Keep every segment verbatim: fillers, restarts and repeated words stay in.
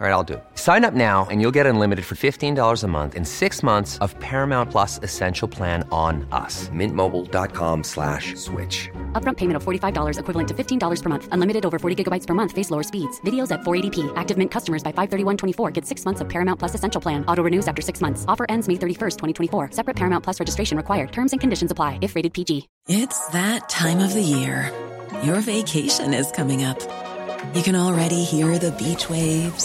All right, I'll do it. Sign up now and you'll get unlimited for fifteen dollars a month and six months of Paramount Plus Essential Plan on us. Mint Mobile dot com slash switch. Upfront payment of forty-five dollars equivalent to fifteen dollars per month. Unlimited over forty gigabytes per month. Face lower speeds. Videos at four eighty p. Active Mint customers by five thirty-one twenty-four get six months of Paramount Plus Essential Plan. Auto renews after six months. Offer ends May thirty-first, twenty twenty-four. Separate Paramount Plus registration required. Terms and conditions apply if rated P G. It's that time of the year. Your vacation is coming up. You can already hear the beach waves,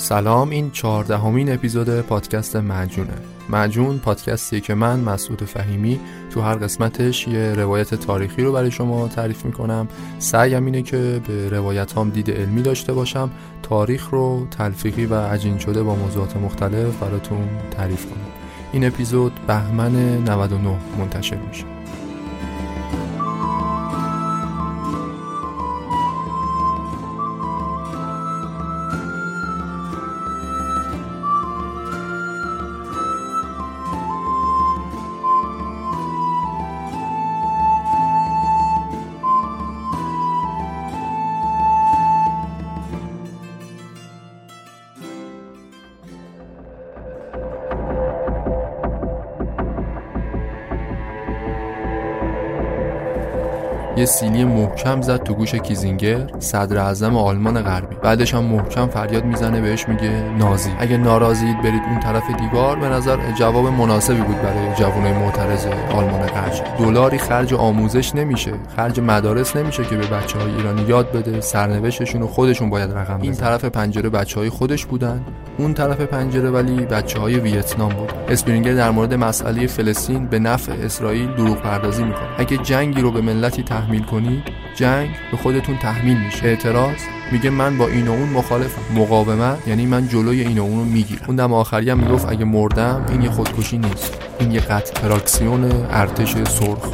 سلام، این چهاردهمین اپیزود پادکست معجونه. معجون پادکستی که من مسعود فهیمی تو هر قسمتش یه روایت تاریخی رو برای شما تعریف میکنم. سعیم اینه که به روایتام دید علمی داشته باشم، تاریخ رو تلفیقی و عجین شده با موضوعات مختلف براتون تعریف کنم. این اپیزود بهمن نود و نه منتشر میشه. یه سیلی محکم زد تو گوش کیزینگر، صدر اعظم آلمان غربی. بعدش هم محکم فریاد میزنه، بهش میگه نازی. اگه ناراضیید برید اون طرف دیوار. به نظر جواب مناسبی بود برای جوانای معترض آلمان غربی. دلاری خرج آموزش نمیشه، خرج مدارس نمیشه که به بچهای ایرانی یاد بده سرنوشتشون رو خودشون باید رقم بزنن. این طرف پنجره بچهای خودش بودن، اون طرف پنجره ولی بچهای ویتنام بود. اسپرینگر در مورد مسئله فلسطین به نفع اسرائیل دروغ پردازی میکنه. اگه جنگی رو به ملتی تحمیل کنی، جنگ به خودتون تحمیل میشه. اعتراض میگه من با این و اون مخالفم. مقاومت یعنی من جلوی این و اون رو میگیرم. اون دم آخری هم میگفت اگه مردم این یه خودکشی نیست، این یه قطع تراکسیون ارتش سرخ.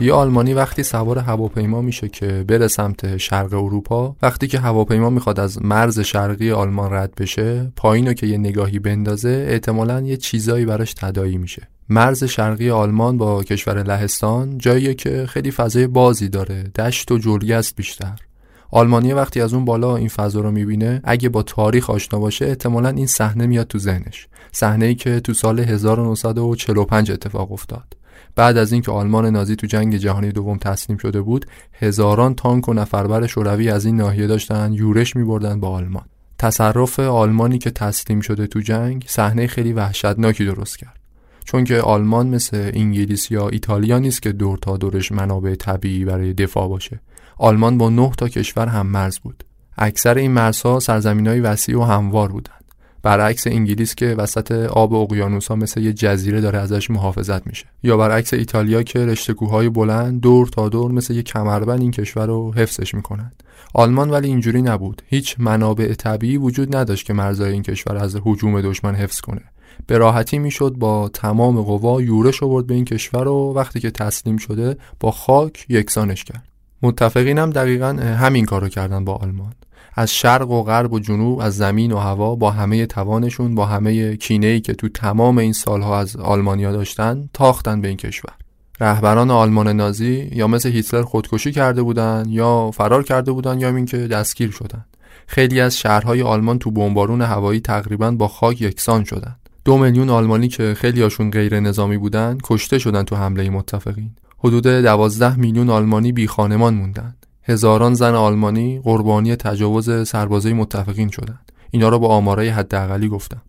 یه آلمانی وقتی سوار هواپیما میشه که بره سمت شرق اروپا، وقتی که هواپیما میخواد از مرز شرقی آلمان رد بشه، پایینو که یه نگاهی بندازه احتمالاً یه چیزایی براش تداعی میشه. مرز شرقی آلمان با کشور لهستان جاییه که خیلی فضای بازی داره، دشت و جلگه است بیشتر. آلمانی وقتی از اون بالا این فضا رو میبینه، اگه با تاریخ آشنا باشه احتمالاً این صحنه میاد تو ذهنش، صحنه‌ای که تو سال هزار و نهصد و چهل و پنج اتفاق افتاد. بعد از اینکه آلمان نازی تو جنگ جهانی دوم تسلیم شده بود، هزاران تانک و نفربر شوروی از این ناحیه داشتن یورش می‌بردن با آلمان. تصرف آلمانی که تسلیم شده تو جنگ صحنه خیلی وحشتناکی درست کرد، چون که آلمان مثل انگلیس یا ایتالیا نیست که دور تا دورش منابع طبیعی برای دفاع باشه. آلمان با نه تا کشور هم مرز بود. اکثر این مرزها سرزمینای وسیع و هموار بودن، برعکس انگلیس که وسط آب اقیانوس‌ها مثل یه جزیره داره ازش محافظت میشه، یا برعکس ایتالیا که رشته‌کوه‌های بلند دور تا دور مثل یه کمربند این کشور رو حفظش میکنن. آلمان ولی اینجوری نبود. هیچ منابع طبیعی وجود نداشت که مرزهای این کشور از هجوم دشمن حفظ کنه. به راحتی میشد با تمام قوا یورش آورد به این کشور و وقتی که تسلیم شده با خاک یکسانش کرد. متفقین هم دقیقاً همین کارو کردن با آلمان. از شرق و غرب و جنوب، از زمین و هوا، با همه توانشون، با همه کینه‌ای که تو تمام این سالها از آلمانیا داشتن، تاختن به این کشور. رهبران آلمان نازی یا مثل هیتلر خودکشی کرده بودن، یا فرار کرده بودن، یا اینکه دستگیر شدن. خیلی از شهرهای آلمان تو بمبارون هوایی تقریباً با خاک یکسان شدن. دو میلیون آلمانی که خیلیاشون غیر نظامی بودن، کشته شدن تو حمله متفقین. حدود دوازده میلیون آلمانی بی خانمان موندن. هزاران زن آلمانی قربانی تجاوز سربازای متفقین شدند. اینا رو با آمارای حداقلی گفتم.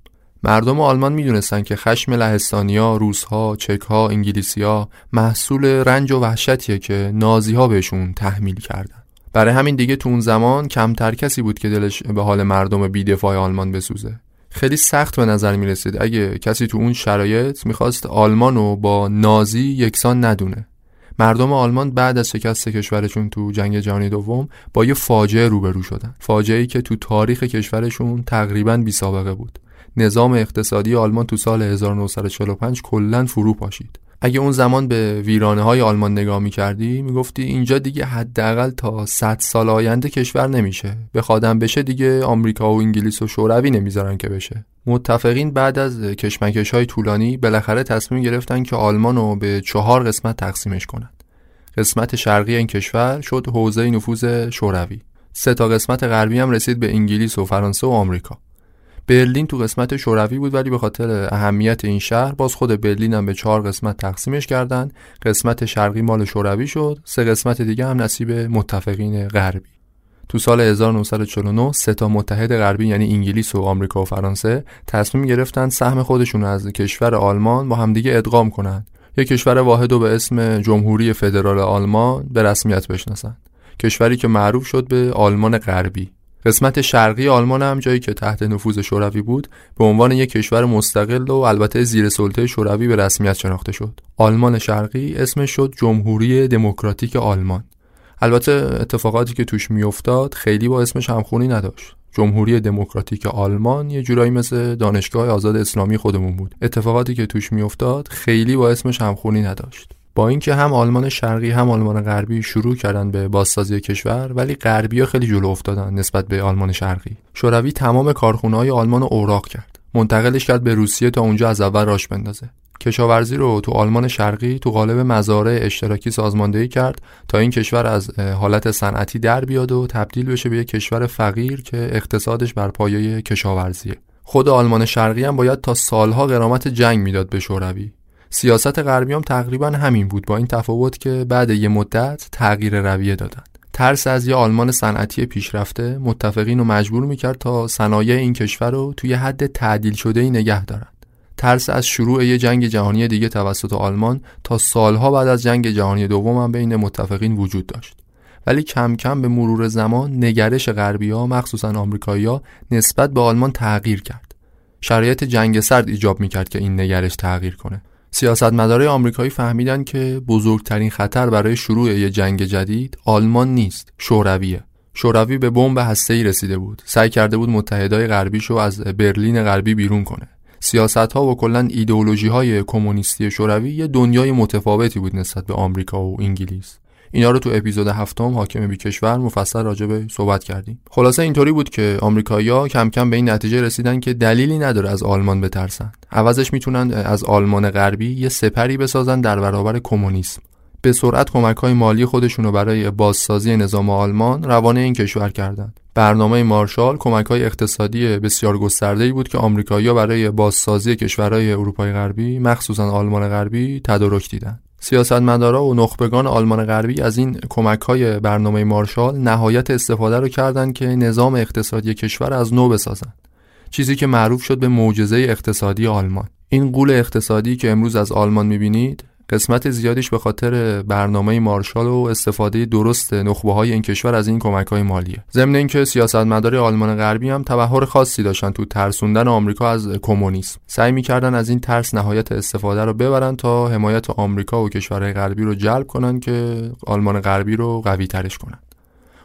مردم آلمان میدونستن که خشم لهستانیا، روس‌ها، چک‌ها، انگلیسی‌ها محصول رنج و وحشتیه که نازی‌ها بهشون تحمیل کردن. برای همین دیگه تو اون زمان کمتر کسی بود که دلش به حال مردم بی‌دفاع آلمان بسوزه. خیلی سخت به نظر می‌رسید اگه کسی تو اون شرایط می‌خواست آلمانو با نازی یکسان ندونه. مردم آلمان بعد از شکست کشورشون تو جنگ جهانی دوم با یه فاجعه روبرو شدن. فاجعه‌ای که تو تاریخ کشورشون تقریباً بی‌سابقه بود. نظام اقتصادی آلمان تو سال هزار و نهصد و چهل و پنج کلاً فرو پاشید. اگه اون زمان به ویرانه‌های آلمان نگاه می‌کردی، می‌گفتی اینجا دیگه حداقل تا صد سال آینده کشور نمیشه. بخوادم بشه دیگه آمریکا و انگلیس و شوروی نمیذارن که بشه. متفقین بعد از کشمکش‌های طولانی بالاخره تصمیم گرفتن که آلمانو به چهار قسمت تقسیمش کنن. قسمت شرقی این کشور شد حوزه نفوذ شوروی. سه تا قسمت غربی هم رسید به انگلیس و فرانسه و آمریکا. برلین تو قسمت شوروی بود، ولی به خاطر اهمیت این شهر باز خود برلین هم به چهار قسمت تقسیمش کردن. قسمت شرقی مال شوروی شد، سه قسمت دیگه هم نصیب متفقین غربی. تو سال هزار و نهصد و چهل و نه سه تا متحد غربی یعنی انگلیس و آمریکا و فرانسه تصمیم گرفتن سهم خودشون از کشور آلمان با همدیگه ادغام کنن. یک کشور واحد رو به اسم جمهوری فدرال آلمان به رسمیت بشناسن. کشوری که معروف شد به آلمان غربی. قسمت شرقی آلمان هم جایی که تحت نفوذ شوروی بود به عنوان یک کشور مستقل و البته زیر سلطه شوروی به رسمیت شناخته شد. آلمان شرقی اسمش شد جمهوری دموکراتیک آلمان. البته اتفاقاتی که توش میافتاد خیلی با اسمش همخونی نداشت. جمهوری دموکراتیک آلمان یه جورایی مثل دانشگاه آزاد اسلامی خودمون بود. اتفاقاتی که توش میافتاد خیلی با اسمش همخونی نداشت. با اینکه هم آلمان شرقی هم آلمان غربی شروع کردن به بازسازی کشور، ولی غربی‌ها خیلی جلو افتادن نسبت به آلمان شرقی. شوروی تمام کارخونه‌های آلمان رو اوراق کرد. منتقلش کرد به روسیه تا اونجا از اول راش بندازه. کشاورزی رو تو آلمان شرقی تو قالب مزارع اشتراکی سازماندهی کرد تا این کشور از حالت صنعتی در بیاد و تبدیل بشه به یک کشور فقیر که اقتصادش بر پایه کشاورزیه. خود آلمان شرقی هم باید تا سالها غرامت جنگ میداد به شوروی. سیاست غربی هم تقریبا همین بود، با این تفاوت که بعد یه مدت تغییر رویه دادن. ترس از یه آلمان صنعتی پیشرفته متفقین رو مجبور میکرد تا صنایع این کشور رو توی حد تعدیل شده‌ای نگه دارن. ترس از شروع یه جنگ جهانی دیگه توسط آلمان تا سالها بعد از جنگ جهانی دوم هم بین متفقین وجود داشت. ولی کم کم به مرور زمان نگرش غربی‌ها مخصوصاً آمریکایی‌ها نسبت به آلمان تغییر کرد. شرایط جنگ سرد ایجاب میکرد که این نگرش تغییر کنه. سیاستمدارای آمریکایی فهمیدن که بزرگترین خطر برای شروع یک جنگ جدید آلمان نیست، شورویه. شوروی به بمب هسته‌ای رسیده بود. سعی کرده بود متحدای غربیشو از برلین غربی بیرون کنه. سیاست‌ها و کلاً ایدئولوژی‌های کمونیستی شوروی یه دنیای متفاوتی بود نسبت به آمریکا و انگلیس. اینا رو تو اپیزود هفتم حاکم بی کشور مفصل راجع به صحبت کردیم. خلاصه اینطوری بود که آمریکایی‌ها کم کم به این نتیجه رسیدن که دلیلی نداره از آلمان بترسن. عوضش میتونن از آلمان غربی یه سپری بسازن در برابر کمونیسم. به سرعت کمک‌های مالی خودشونو برای بازسازی نظام آلمان روانه این کشور کردن. برنامه مارشال کمک‌های اقتصادی بسیار گسترده‌ای بود که آمریکایی‌ها برای بازسازی کشورهای اروپای غربی مخصوصاً آلمان غربی تدارک دیدن. سیاستمدارا و نخبگان آلمان غربی از این کمک‌های برنامه مارشال نهایت استفاده رو کردند که نظام اقتصادی کشور از نو بسازند. چیزی که معروف شد به معجزه اقتصادی آلمان. این غول اقتصادی که امروز از آلمان می‌بینید، قسمت زیادیش به خاطر برنامه مارشال و استفاده درست نخبه‌های این کشور از این کمک‌های مالیه. ضمن اینکه سیاستمدارای آلمان غربی هم تبحر خاصی داشتن تو ترسوندن آمریکا از کمونیسم. سعی می‌کردن از این ترس نهایت استفاده رو ببرن تا حمایت آمریکا و کشورهای غربی رو جلب کنن که آلمان غربی رو قوی‌ترش کنن.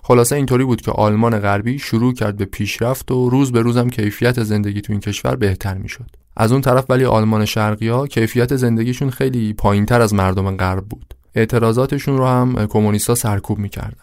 خلاصه اینطوری بود که آلمان غربی شروع کرد به پیشرفت و روز به روزم کیفیت زندگی تو این کشور بهتر می‌شد. از اون طرف ولی آلمان شرقی‌ها کیفیت زندگیشون خیلی پایین‌تر از مردم غرب بود. اعتراضاتشون رو هم کمونیست‌ها سرکوب می‌کردن.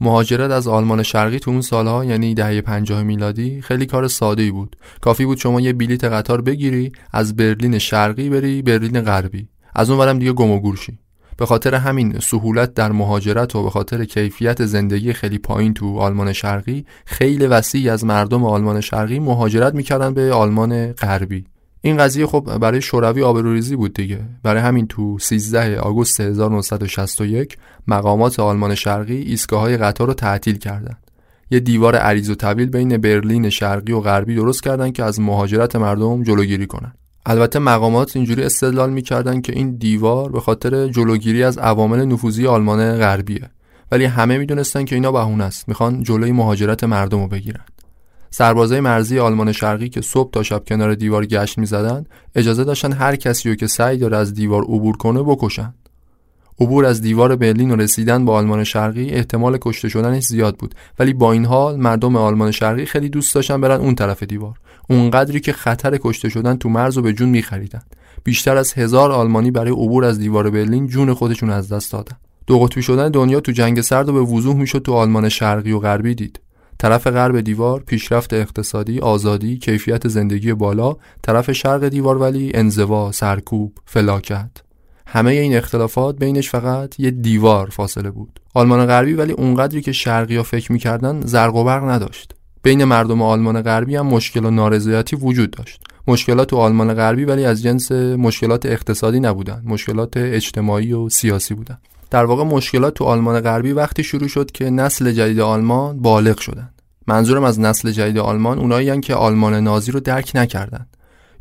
مهاجرت از آلمان شرقی تو اون سالها، یعنی دهه پنجاه میلادی، خیلی کار ساده‌ای بود. کافی بود شما یه بلیت قطار بگیری، از برلین شرقی بری برلین غربی. از اون ورم دیگه گم و گورشی. به خاطر همین سهولت در مهاجرت و به خاطر کیفیت زندگی خیلی پایین تو آلمان شرقی، خیلی وسیعی از مردم آلمان شرقی مهاجرت می‌کردن به آلمان غربی. این قضیه خب برای شوروی آبروریزی بود دیگه. برای همین تو سیزده آگوست هزار و نهصد و شصت و یک مقامات آلمان شرقی ایستگاه‌های قطار رو تعطیل کردند. یه دیوار عریض و طویل بین برلین شرقی و غربی درست کردن که از مهاجرت مردم جلوگیری کنن. البته مقامات اینجوری استدلال می‌کردن که این دیوار به خاطر جلوگیری از عوامل نفوذی آلمان غربیه، ولی همه می‌دونستن که اینا بهونه است، می‌خوان جلوی مهاجرت مردم رو بگیرن. سربازای مرزی آلمان شرقی که صبح تا شب کنار دیوار گشت می‌زدن، اجازه داشتن هر کسی رو که سعی داره از دیوار عبور کنه بکشن. عبور از دیوار برلین و رسیدن به آلمان شرقی احتمال کشته شدنش زیاد بود، ولی با این حال مردم آلمان شرقی خیلی دوست داشتن برن اون طرف دیوار، اونقدری که خطر کشته شدن تو مرز رو به جون می‌خریدن. بیشتر از هزار آلمانی برای عبور از دیوار برلین جون خودشون از دست دادن. دو قطبی شدن دنیا تو جنگ سرد و به وضوح میشد تو آلمان شرقی و غربی دید. طرف غرب دیوار پیشرفت اقتصادی، آزادی، کیفیت زندگی بالا، طرف شرق دیوار ولی انزوا، سرکوب، فلاکت. همه این اختلافات بینش فقط یه دیوار فاصله بود. آلمان غربی ولی اونقدری که شرقی‌ها فکر می‌کردن زرق و برق نداشت. بین مردم آلمان غربی هم مشکل و نارضایتی وجود داشت. مشکلات تو آلمان غربی ولی از جنس مشکلات اقتصادی نبودن، مشکلات اجتماعی و سیاسی بودن. در واقع مشکلات تو آلمان غربی وقتی شروع شد که نسل جدید آلمان بالغ شدن. منظورم از نسل جدید آلمان اونایی‌ان که آلمان نازی رو درک نکردن،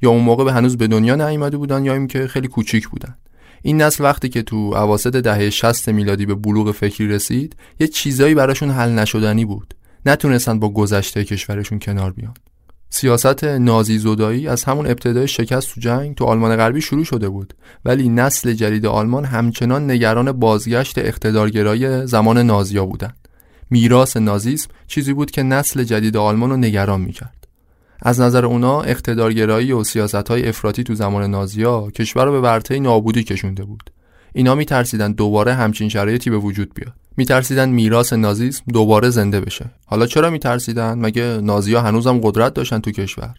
یا اون موقع به هنوز به دنیا نیامده بودن، یا این که خیلی کوچیک بودن. این نسل وقتی که تو اواسط دهه شصت میلادی به بلوغ فکری رسید، یه چیزایی براشون حل نشدنی بود. نتونستن با گذشته کشورشون کنار بیان. سیاست نازی زدایی از همون ابتدای شکست تو جنگ تو آلمان غربی شروع شده بود، ولی نسل جدید آلمان همچنان نگران بازگشت اقتدارگرایی زمان نازی‌ها بودن. میراث نازیسم چیزی بود که نسل جدید آلمان رو نگران میکرد. از نظر اونا اقتدارگرایی و سیاست‌های افراطی تو زمان نازی‌ها کشور رو به ورطه نابودی کشونده بود. اینا میترسیدن دوباره همچین شرایطی به وجود بیاد. میترسیدن میراث نازیسم دوباره زنده بشه. حالا چرا میترسیدن؟ مگه نازی‌ها هنوزم قدرت داشتن تو کشور؟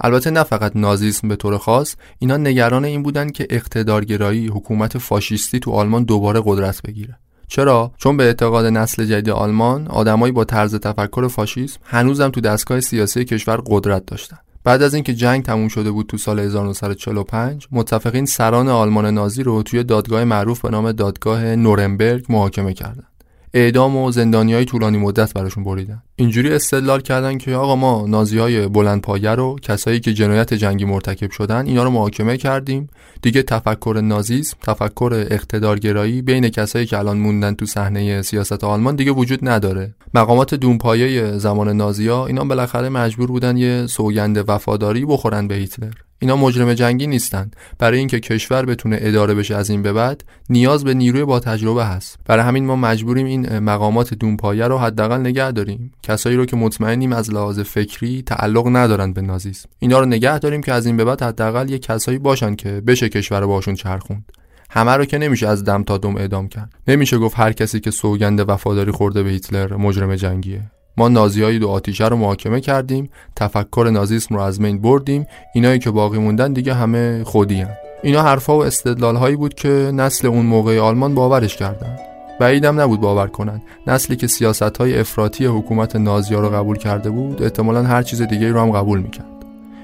البته نه فقط نازیسم به طور خاص، اینا نگران این بودن که اقتدارگرایی، حکومت فاشیستی تو آلمان دوباره قدرت بگیره. چرا؟ چون به اعتقاد نسل جدید آلمان، آدمایی با طرز تفکر فاشیسم هنوزم تو دستگاه سیاسی کشور قدرت داشتن. بعد از اینکه جنگ تموم شده بود تو سال هزار و نهصد و چهل و پنج، متفقین سران آلمان نازی رو توی دادگاه معروف به نام دادگاه نورنبرگ محاکمه کردند. اعدام و زندانیای طولانی مدت براشون بریدن. اینجوری استدلال کردن که آقا ما نازی‌های بلندپایه رو، کسایی که جنایت جنگی مرتکب شدن، اینا رو محاکمه کردیم. دیگه تفکر نازیسم، تفکر اقتدارگرایی بین کسایی که الان موندن تو صحنه سیاست آلمان دیگه وجود نداره. مقامات دونپایه زمان نازی‌ها اینا بالاخره مجبور بودن یه سوگند وفاداری بخورن به هیتلر. اینا مجرم جنگی نیستن. برای اینکه کشور بتونه اداره بشه از این به بعد نیاز به نیروی با تجربه هست. برای همین ما مجبوریم این مقامات دونپایه رو حداقل نگه داریم. کسایی رو که مطمئنیم از لحاظ فکری تعلق ندارن به نازیسم، اینا رو نگه داریم که از این به بعد حداقل یه کسایی باشن که بشه کشور رو باشون چرخوند. همه رو که نمیشه از دم تا دم اعدام کرد. نمیشه گفت هر کسی که سوگند وفاداری خورده به هیتلر مجرم جنگیه. ما نازی‌های دو آتیشه رو محاکمه کردیم، تفکر نازیسم رو از بین بردیم، اینایی که باقی موندن دیگه همه خودیان. اینا حرفا و استدلال‌هایی بود که نسل اون موقع آلمان باورش کردن. بعیدم نبود باور کنن. نسلی که سیاست‌های افراطی حکومت نازی‌ها رو قبول کرده بود، احتمالاً هر چیز دیگه‌ای رو هم قبول می‌کرد.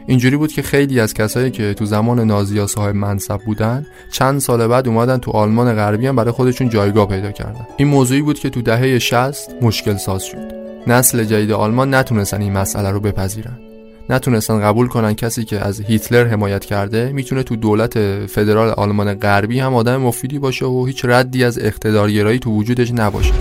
اینجوری بود که خیلی از کسایی که تو زمان نازی‌ها صاحب منصب بودن، چند سال بعد اومدن تو آلمان غربی هم برای خودشون جایگاه پیدا کردن. این موضوعی بود که تو دهه شصت مشکل ساز شد. نسل جدید آلمان نتونستن این مسئله رو بپذیرن. نتونستن قبول کنن کسی که از هیتلر حمایت کرده میتونه تو دولت فدرال آلمان غربی هم آدم مفیدی باشه و هیچ ردی از اقتدارگرایی تو وجودش نباشه.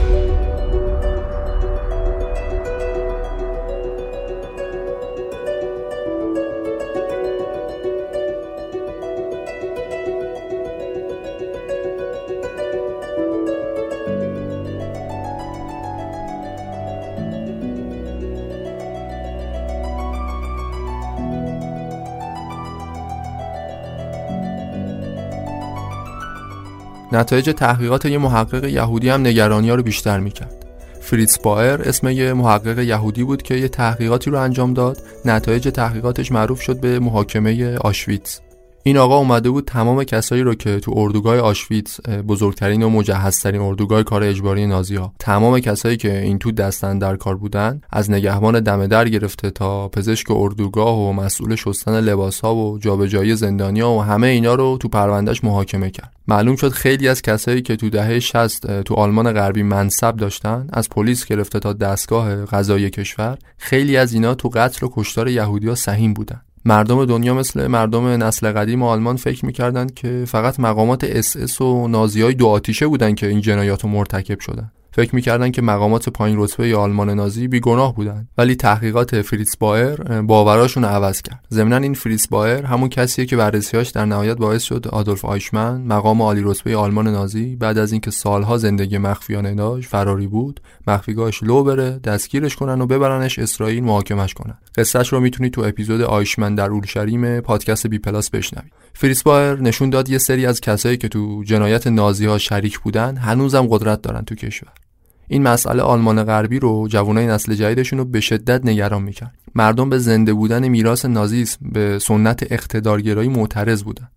نتایج تحقیقات یه محقق یهودی هم نگرانی‌ها رو بیشتر می‌کرد. فریتز بایر اسم یه محقق یهودی بود که یه تحقیقاتی رو انجام داد. نتایج تحقیقاتش معروف شد به محاکمه آشویتز. این آقا اومده بود تمام کسایی رو که تو اردوگاه آشویتز، بزرگترین و مجهزترین اردوگاه کار اجباری نازی‌ها، تمام کسایی که این تو دستن در کار بودن، از نگهبان دم در گرفته تا پزشک اردوگاه و مسئول شستن لباس‌ها و جابجایی زندانی‌ها و همه اینا رو تو پروندهش محاکمه کرد. معلوم شد خیلی از کسایی که تو دهه شصت تو آلمان غربی منصب داشتن، از پلیس گرفته تا دستگاه قضایی کشور، خیلی از اینا تو قتل و کشتار یهودی‌ها سهیم بودن. مردم دنیا مثل مردم نسل قدیم آلمان فکر می‌کردند که فقط مقامات اس اس و نازی‌های دو آتیشه بودن که این جنایات رو مرتکب شدن. فکر می‌کردند که مقامات پایین رتبه آلمان نازی بیگناه بودن. ولی تحقیقات فریتز بایر باوراشون عوض کرد. ضمناً این فریتز بایر همون کسیه که بررسی‌هاش در نهایت باعث شد آدولف آیشمن، مقام عالی رتبه آلمان نازی، بعد از اینکه سالها زندگی مخفیانه داشت، فراری بود، مخفیگاهش لو بره، دستگیرش کنن و ببرنش اسرائیل محاکمش کنن. قصهش رو می‌تونید تو اپیزود آیشمن در اورشلیم پادکست بی پلاس بشنوید. فریتز بایر نشون داد یه سری از کسایی که تو جنایت نازی‌ها شریک بودن هنوزم قدرت دارن تو کشور. این مسئله آلمان غربی رو، جوانای نسل جدیدشون رو به شدت نگران میکرد. مردم به زنده بودن میراث نازیسم، به سنت اقتدارگرایی معترض بودند.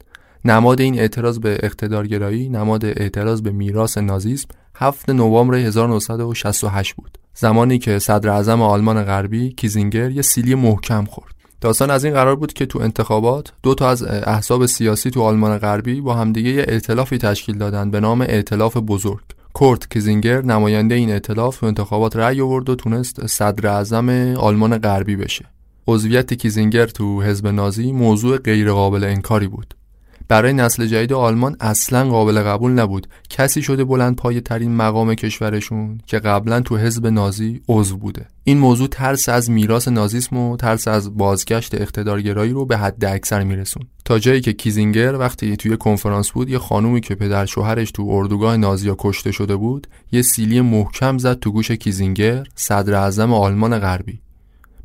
نماد این اعتراض به اقتدارگرایی، نماد اعتراض به میراث نازیسم، هفتم نوامبر هزار و نهصد و شصت و هشت بود، زمانی که صدر اعظم آلمان غربی کیزینگر یه سیلی محکم خورد. داستان از این قرار بود که تو انتخابات دو تا از احزاب سیاسی تو آلمان غربی با همدیگه یه ائتلافی تشکیل دادن به نام ائتلاف بزرگ. کورت کیزینگر نماینده این ائتلاف تو انتخابات رأی آورد و تونست صدر اعظم آلمان غربی بشه. عضویت کیزینگر تو حزب نازی موضوع غیر قابل انکاری بود. برای نسل جدید آلمان اصلاً قابل قبول نبود کسی شده بلند پایه ترین مقام کشورشون که قبلاً تو حزب نازی عضو بوده. این موضوع ترس از میراث نازیسم و ترس از بازگشت اقتدارگرایی رو به حد اکثر میرسون، تا جایی که کیزینگر وقتی توی کنفرانس بود، یه خانومی که پدر شوهرش تو اردوگاه نازیا کشته شده بود، یه سیلی محکم زد تو گوش کیزینگر، صدر اعظم آلمان غربی.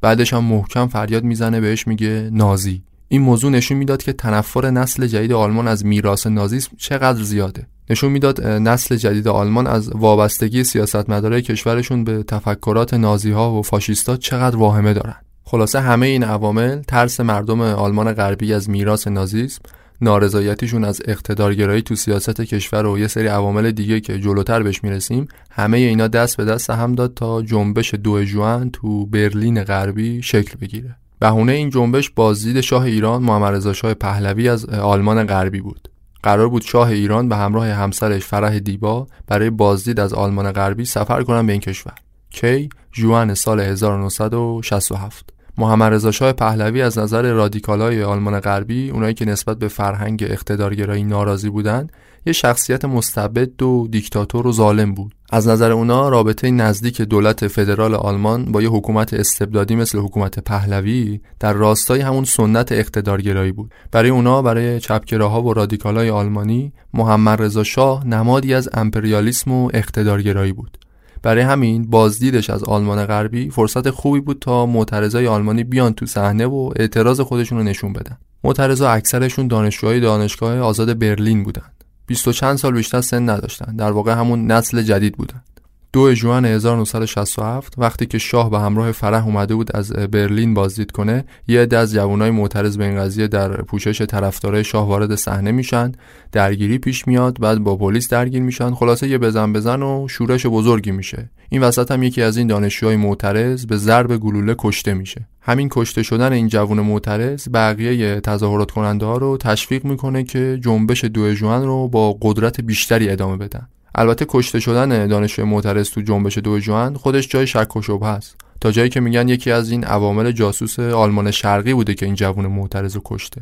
بعدش هم محکم فریاد میزنه، بهش میگه نازی. این موضوع نشون میداد که تنفر نسل جدید آلمان از میراث نازیسم چقدر زیاده. نشون میداد نسل جدید آلمان از وابستگی سیاستمدارای کشورشون به تفکرات نازی‌ها و فاشیست‌ها چقدر واهمه دارن. خلاصه همه این عوامل، ترس مردم آلمان غربی از میراث نازیسم، نارضایتیشون از اقتدارگرایی تو سیاست کشور و یه سری عوامل دیگه که جلوتر بهش میرسیم، همه اینا دست به دست هم داد تا جنبش دو ژوئن تو برلین غربی شکل بگیره. بهونه این جنبش بازدید شاه ایران محمدرضا شاه پهلوی از آلمان غربی بود. قرار بود شاه ایران به همراه همسرش فرح دیبا برای بازدید از آلمان غربی سفر کنن به این کشور. کی؟ ژوئن سال هزار و نهصد و شصت و هفت. محمدرضا شاه پهلوی از نظر رادیکالای آلمان غربی، اونایی که نسبت به فرهنگ اقتدارگرایی ناراضی بودن، یه شخصیت مستبد و دیکتاتور و ظالم بود. از نظر اونا رابطه نزدیک دولت فدرال آلمان با یه حکومت استبدادی مثل حکومت پهلوی در راستای همون سنت اقتدارگرایی بود. برای اونا، برای چپ‌گراها و رادیکالای آلمانی، محمدرضا شاه نمادی از امپریالیسم و اقتدارگرایی بود. برای همین بازدیدش از آلمان غربی فرصت خوبی بود تا معترضای آلمانی بیان تو صحنه و اعتراض خودشون رو نشون بدن. معترضا اکثرشون دانشجوهای دانشگاه آزاد برلین بودند. بیست و چند سال بیشتر سن نداشتن، در واقع همون نسل جدید بودن. دو ژوئن هزار و نهصد و شصت و هفت وقتی که شاه به همراه فرح اومده بود از برلین بازدید کنه، یه عده از جوانای معترض به این قضیه در پوشش طرفدارای شاه وارد صحنه میشن، درگیری پیش میاد، بعد با پلیس درگیر میشن، خلاصه یه بزن بزن و شورش بزرگی میشه. این وسط هم یکی از این دانشجوهای معترض به ضرب گلوله کشته میشه. همین کشته شدن این جوان معترض بقیه تظاهرات کننده ها رو تشویق میکنه که جنبش دو ژوئن رو با قدرت بیشتری ادامه بدن. البته کشته شدن دانشجوی معترض تو جنبش دو ژوئن خودش جای شک و شبهه است، تا جایی که میگن یکی از این عوامل جاسوس آلمان شرقی بوده که این جوان معترض رو کشته،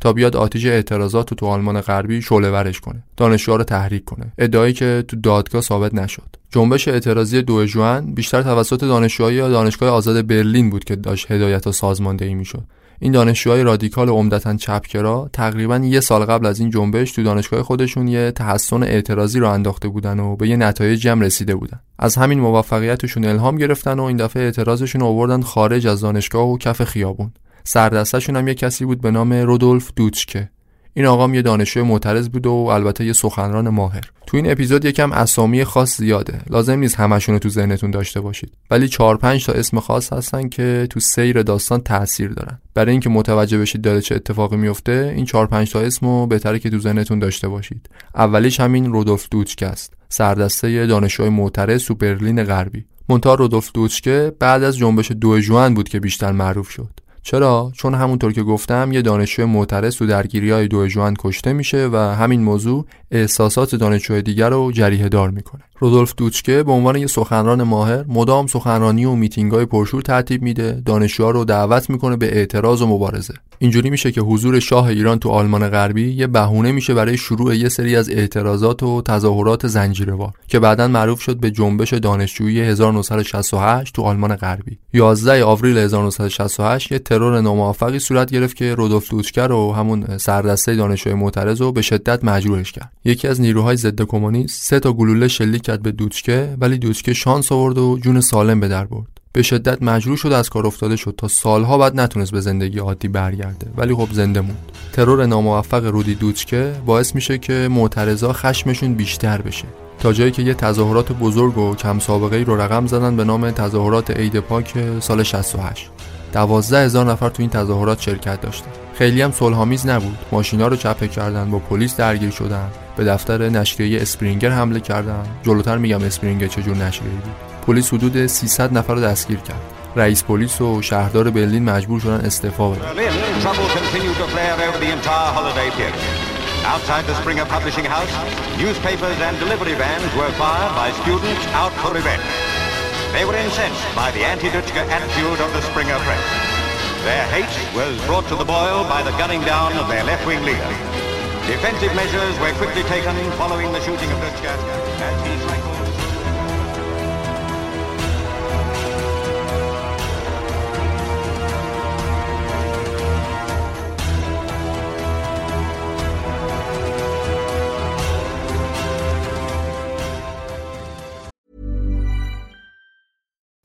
تا بیاد آتش اعتراضات رو تو آلمان غربی شعله ورش کنه، دانشجوها رو تحریک کنه، ادعایی که تو دادگاه ثابت نشد. جنبش اعتراضی دو ژوئن بیشتر توسط دانشجوهای دانشگاه آزاد برلین بود که داشت هدایت و سازماندهی میشد. این دانشجوهای رادیکال عمدتاً چپ‌گرا تقریباً یک سال قبل از این جنبش تو دانشگاه خودشون یه تحصن اعتراضی رو انداخته بودن و به یه نتایجی هم رسیده بودن. از همین موفقیتشون الهام گرفتن و این دفعه اعتراضشون رو آوردن خارج از دانشگاه و کف خیابون. سردستشون هم یه کسی بود به نام رودولف دوتچکه. این آقام یه دانشجوی معترض بود و البته یه سخنران ماهر. تو این اپیزود یکم اسامی خاص زیاده، لازم نیست همشون رو تو ذهنتون داشته باشید، ولی چهار پنج تا اسم خاص هستن که تو سیر داستان تأثیر دارن. برای اینکه متوجه بشید داره چه اتفاقی میفته، این چهار پنج تا اسمو بهتره که تو ذهنتون داشته باشید. اولیش همین رودولف دوتچکه است، سردسته دانشجوی معترض تو برلین غربی. منتها رودولف دوتچکه بعد از جنبش دو ژوئن بود که بیشتر معروف شد. چرا؟ چون همونطور که گفتم یه دانشجو معترض تو درگیری‌های دو ژوئن کشته میشه و همین موضوع احساسات دانشجوی دیگر رو جریحه‌دار میکنه. رودولف دوتچکه به عنوان یه سخنران ماهر مدام سخنرانی و میتینگ‌های پرشور ترتیب میده، دانشجوها رو دعوت میکنه به اعتراض و مبارزه. اینجوری میشه که حضور شاه ایران تو آلمان غربی یه بهونه میشه برای شروع یه سری از اعتراضات و تظاهرات زنجیره‌وار که بعداً معروف شد به جنبش دانشجویی هزار و نهصد و شصت و هشت تو آلمان غربی. یازده آوریل هزار و نهصد و شصت و هشت یه ترور ناموفقی صورت گرفت که رودولف دوتچکه رو، همون سردسته دانشجوی معترض، رو به شدت مجروحش کرد. یکی از نیروهای ضد کمونیست سه تا گلوله شلیک کرد به دوتچکه، ولی دوتچکه شانس آورد و جون سالم به در برد. به شدت مجروح شد، از کار افتاده شد، تا سالها بعد نتونست به زندگی عادی برگرده، ولی خب زنده موند. ترور ناموفق رودی دوتچکه باعث میشه که معترضا خشمشون بیشتر بشه، تا جایی که یه تظاهرات بزرگ و کم سابقه‌ای رو رقم زدن به نام تظاهرات عید پاک سال شصت و هشت. دوازده هزار نفر تو این تظاهرات شرکت داشتن. خیلی هم صلح‌آمیز نبود. ماشینا رو چپه کردن، با پلیس درگیر شدن، به دفتر نشریه اسپرینگر حمله کردن. جلوتر میگم اسپرینگر چه جور نشریه‌ای بود. پلیس حدود سیصد نفر رو دستگیر کرد. رئیس پلیس و شهردار برلین مجبور شدن استعفا بدن. Outside the Springer Publishing House, newspapers and delivery vans were fired by students out for revenge. They were incensed by the anti-Duchka attitude of the Springer press. Their hate was brought to the boil by the gunning down of their left-wing leader. Defensive measures were quickly taken following the shooting of Duchka as he cycled.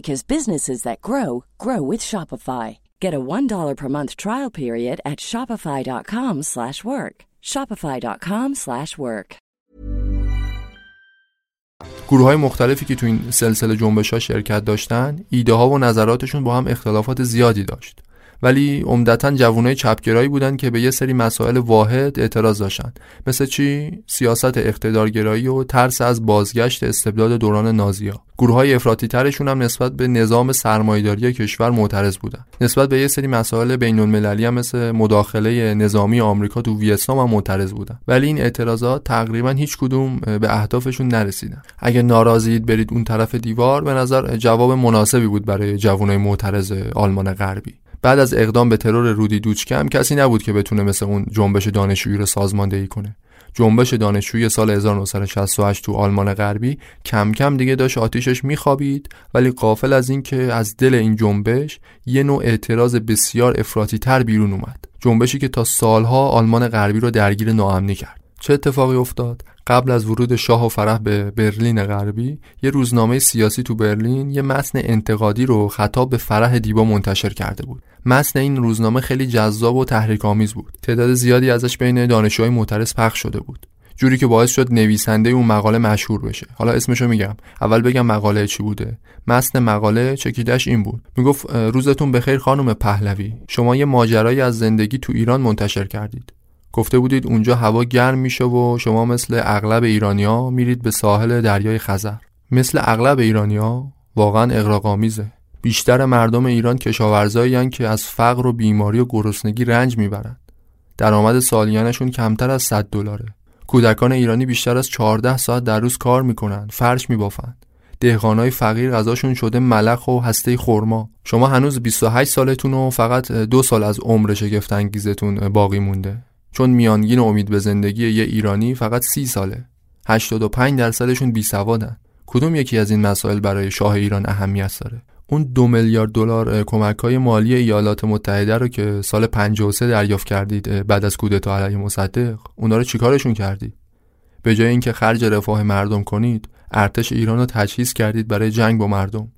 Because businesses that grow, grow with Shopify. Get a one dollar per month trial period at shopify.com slash work. shopify.com slash work. گروه‌های مختلفی که تو این سلسله جنبش‌ها شرکت داشتن، ایده‌ها و نظراتشون با هم اختلافات زیادی داشت. ولی عمدتاً جوانای چپگرایی بودن که به یه سری مسائل واحد اعتراض داشتن. مثل چی؟ سیاست اقتدارگرایی و ترس از بازگشت استبداد دوران نازی‌ها. گروه‌های افراطی‌ترشون هم نسبت به نظام سرمایه‌داری کشور معترض بودن. نسبت به یه سری مسائل بین‌المللی هم مثل مداخله نظامی آمریکا تو ویتنام هم معترض بودن. ولی این اعتراضات تقریباً هیچ کدوم به اهدافشون نرسیدن. اگه ناراضیید برید اون طرف دیوار، به نظر جواب مناسبی بود برای جوانای معترض آلمان غربی. بعد از اقدام به ترور رودی دوتچکه هم کسی نبود که بتونه مثل اون جنبش دانشجویی رو سازماندهی کنه. جنبش دانشجویی سال هزار و نهصد و شصت و هشت تو آلمان غربی کم کم دیگه داشت آتیشش میخوابید، ولی غافل از این که از دل این جنبش یه نوع اعتراض بسیار افراطی‌تر بیرون اومد. جنبشی که تا سالها آلمان غربی رو درگیر ناامنی کرد. چه اتفاقی افتاد؟ قبل از ورود شاه و فرح به برلین غربی، یه روزنامه سیاسی تو برلین یه متن انتقادی رو خطاب به فرح دیبا منتشر کرده بود. متن این روزنامه خیلی جذاب و تحریک‌آمیز بود. تعداد زیادی ازش بین دانشجوهای معترض پخش شده بود. جوری که باعث شد نویسنده اون مقاله مشهور بشه. حالا اسمشو میگم. اول بگم مقاله چی بوده. متن مقاله چکیده‌اش این بود. میگفت روزتون بخیر خانم پهلوی. شما یه ماجرایی از زندگی تو ایران منتشر کردید. گفته بودید اونجا هوا گرم میشه و شما مثل اغلب ایرانی‌ها میرید به ساحل دریای خزر. مثل اغلب ایرانی‌ها واقعا اغراق‌آمیزه. بیشتر مردم ایران کشاورزایی‌اند که از فقر و بیماری و گرسنگی رنج میبرند. درآمد سالیانشون کمتر از صد دلاره. کودکان ایرانی بیشتر از چهارده ساعت در روز کار میکنن، فرش میبافند. دهقانای فقیر غذاشون شده ملخ و هسته خرما. شما هنوز بیست و هشت سالتون و فقط دو سال از عمر شگفت انگیزتون باقی مونده. چون میانگین امید به زندگی یه ایرانی فقط سی ساله. هشتاد و پنج درصدشون بیسوادن. کدوم یکی از این مسائل برای شاه ایران اهمیت داره؟ اون دو میلیارد دلار کمک‌های مالی ایالات متحده رو که سال پنجاه و سه دریافت کردید بعد از کودتا علیه مصدق، اونا رو چیکارشون کردید؟ به جای اینکه خرج رفاه مردم کنید، ارتش ایران رو تجهیز کردید برای جنگ با مردم.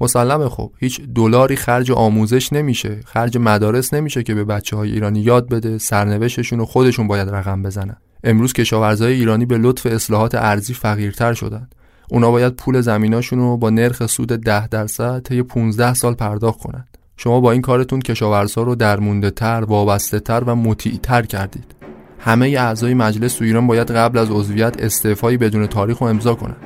مسلمه خب، هیچ دلاری خرج آموزش نمیشه، خرج مدارس نمیشه که به بچه‌های ایرانی یاد بده سرنوشتشون رو خودشون باید رقم بزنن. امروز کشاورزای ایرانی به لطف اصلاحات ارضی فقیرتر شدن. اونا باید پول زمیناشون رو با نرخ سود ده درصد طی پانزده سال پرداخت کنن. شما با این کارتون کشاورزا رو درمونده‌تر، وابسته‌تر و مطیع‌تر کردید. همه اعضای مجلس تو ایران باید قبل از عضویت استعفای بدون تاریخ رو امضا کنن.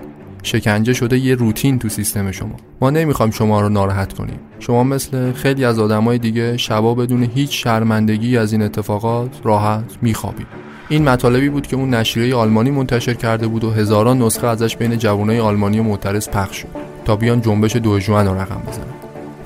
شکنجه شده یه روتین تو سیستم شما. ما نمیخوایم شما رو ناراحت کنیم. شما مثل خیلی از آدمای دیگه شبا بدون هیچ شرمندگی از این اتفاقات راحت میخوابید. این مطالبی بود که اون نشریه آلمانی منتشر کرده بود و هزاران نسخه ازش بین جوانای آلمانی معترض پخش شد تا بیان جنبش دو ژوئن رو رقم بزنن.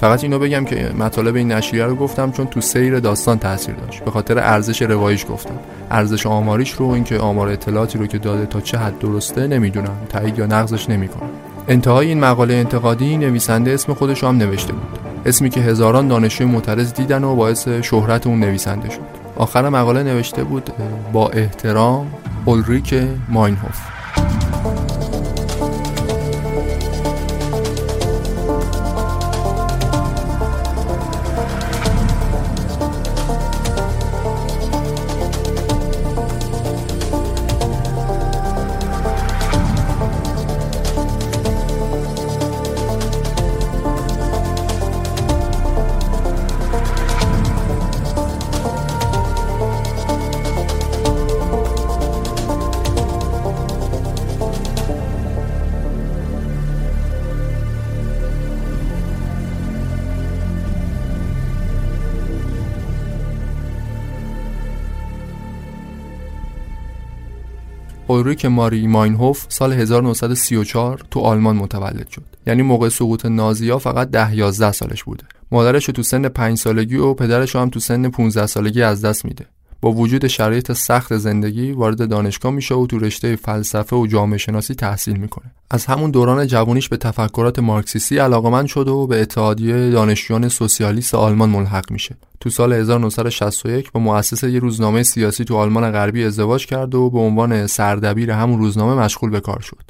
فقط اینو بگم که مطالب این نشریه رو گفتم چون تو سیر داستان تاثیر داشت. به خاطر ارزش رواییش گفتم. ارزش آماریش رو، اینکه آمار اطلاعاتی رو که داده تا چه حد درسته نمیدونم، تایید یا نقضش نمیکنم. انتهای این مقاله انتقادی نویسنده اسم خودش هم نوشته بود. اسمی که هزاران دانشجوی معترض دیدن و باعث شهرت اون نویسنده شد. آخر مقاله نوشته بود با احترام اولریک ماینهوف. اولریک ماری ماینهوف سال هزار و نهصد و سی و چهار تو آلمان متولد شد. یعنی موقع سقوط نازی‌ها فقط ده یازده سالش بوده. مادرش تو سن پنج سالگی و پدرش هم تو سن پانزده سالگی از دست میده. با وجود شرایط سخت زندگی وارد دانشگاه میشه و تو رشته فلسفه و جامعه شناسی تحصیل میکنه. از همون دوران جوونیش به تفکرات مارکسیستی علاقه‌مند شد و به اتحادیه دانشجویان سوسیالیست آلمان ملحق میشه. تو سال هزار و نهصد و شصت و یک با مؤسس یه روزنامه سیاسی تو آلمان غربی ازدواج کرد و به عنوان سردبیر همون روزنامه مشغول به کار شد.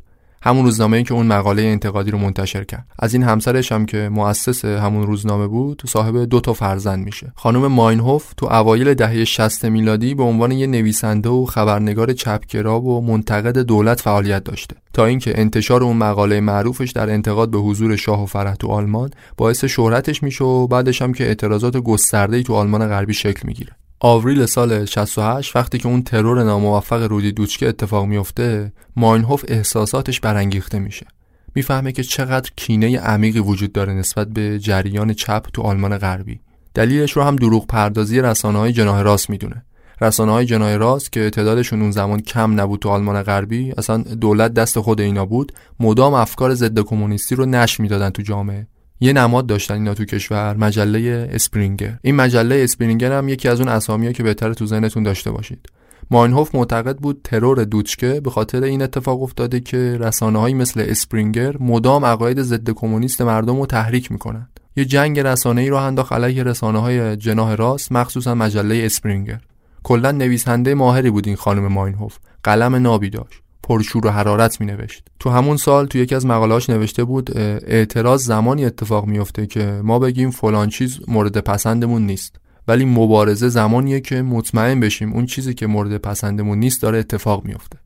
همون روزنامه‌ای که اون مقاله انتقادی رو منتشر کرد. از این همسرش هم که مؤسس همون روزنامه بود، صاحب دو تا فرزند میشه. خانم ماینهوف تو اوایل دهه شصت میلادی به عنوان یه نویسنده و خبرنگار چپ‌گرا و منتقد دولت فعالیت داشته. تا اینکه انتشار اون مقاله معروفش در انتقاد به حضور شاه و فرح تو آلمان باعث شهرتش میشه و بعدش هم که اعتراضات گسترده‌ای تو آلمان غربی شکل میگیره. آوریل سال شصت و هشت وقتی که اون ترور ناموفق رودی دوچکه اتفاق میفته، ماینهوف احساساتش برانگیخته میشه. میفهمه که چقدر کینه عمیقی وجود داره نسبت به جریان چپ تو آلمان غربی. دلیلش رو هم دروغ پردازی رسانه‌های جناح راست میدونه. رسانه‌های جناح راست که تعدادشون اون زمان کم نبود تو آلمان غربی، اصلا دولت دست خود اینا بود، مدام افکار ضد کمونیستی رو نشر میدادن تو جامعه. یه نماد داشتن اینا تو کشور، مجله اسپرینگر. این مجله اسپرینگر هم یکی از اون اسامیه که بهتره تو ذهنتون داشته باشید. ماینهوف معتقد بود ترور دوچکه به خاطر این اتفاق افتاده که رسانه‌هایی مثل اسپرینگر مدام عقاید ضد کمونیست مردم رو تحریک میکنن. یه جنگ رسانه‌ای رو انداخت علیه رسانه‌های جناح راست، مخصوصا مجله اسپرینگر. کلا نویسنده ماهری بود این خانم ماینهوف. قلم نابی داشت. پرشور و حرارت می‌نوشت. تو همون سال تو یکی از مقاله‌هاش نوشته بود اعتراض زمانی اتفاق میفته که ما بگیم فلان چیز مورد پسندمون نیست، ولی مبارزه زمانیه که مطمئن بشیم اون چیزی که مورد پسندمون نیست داره اتفاق میفته.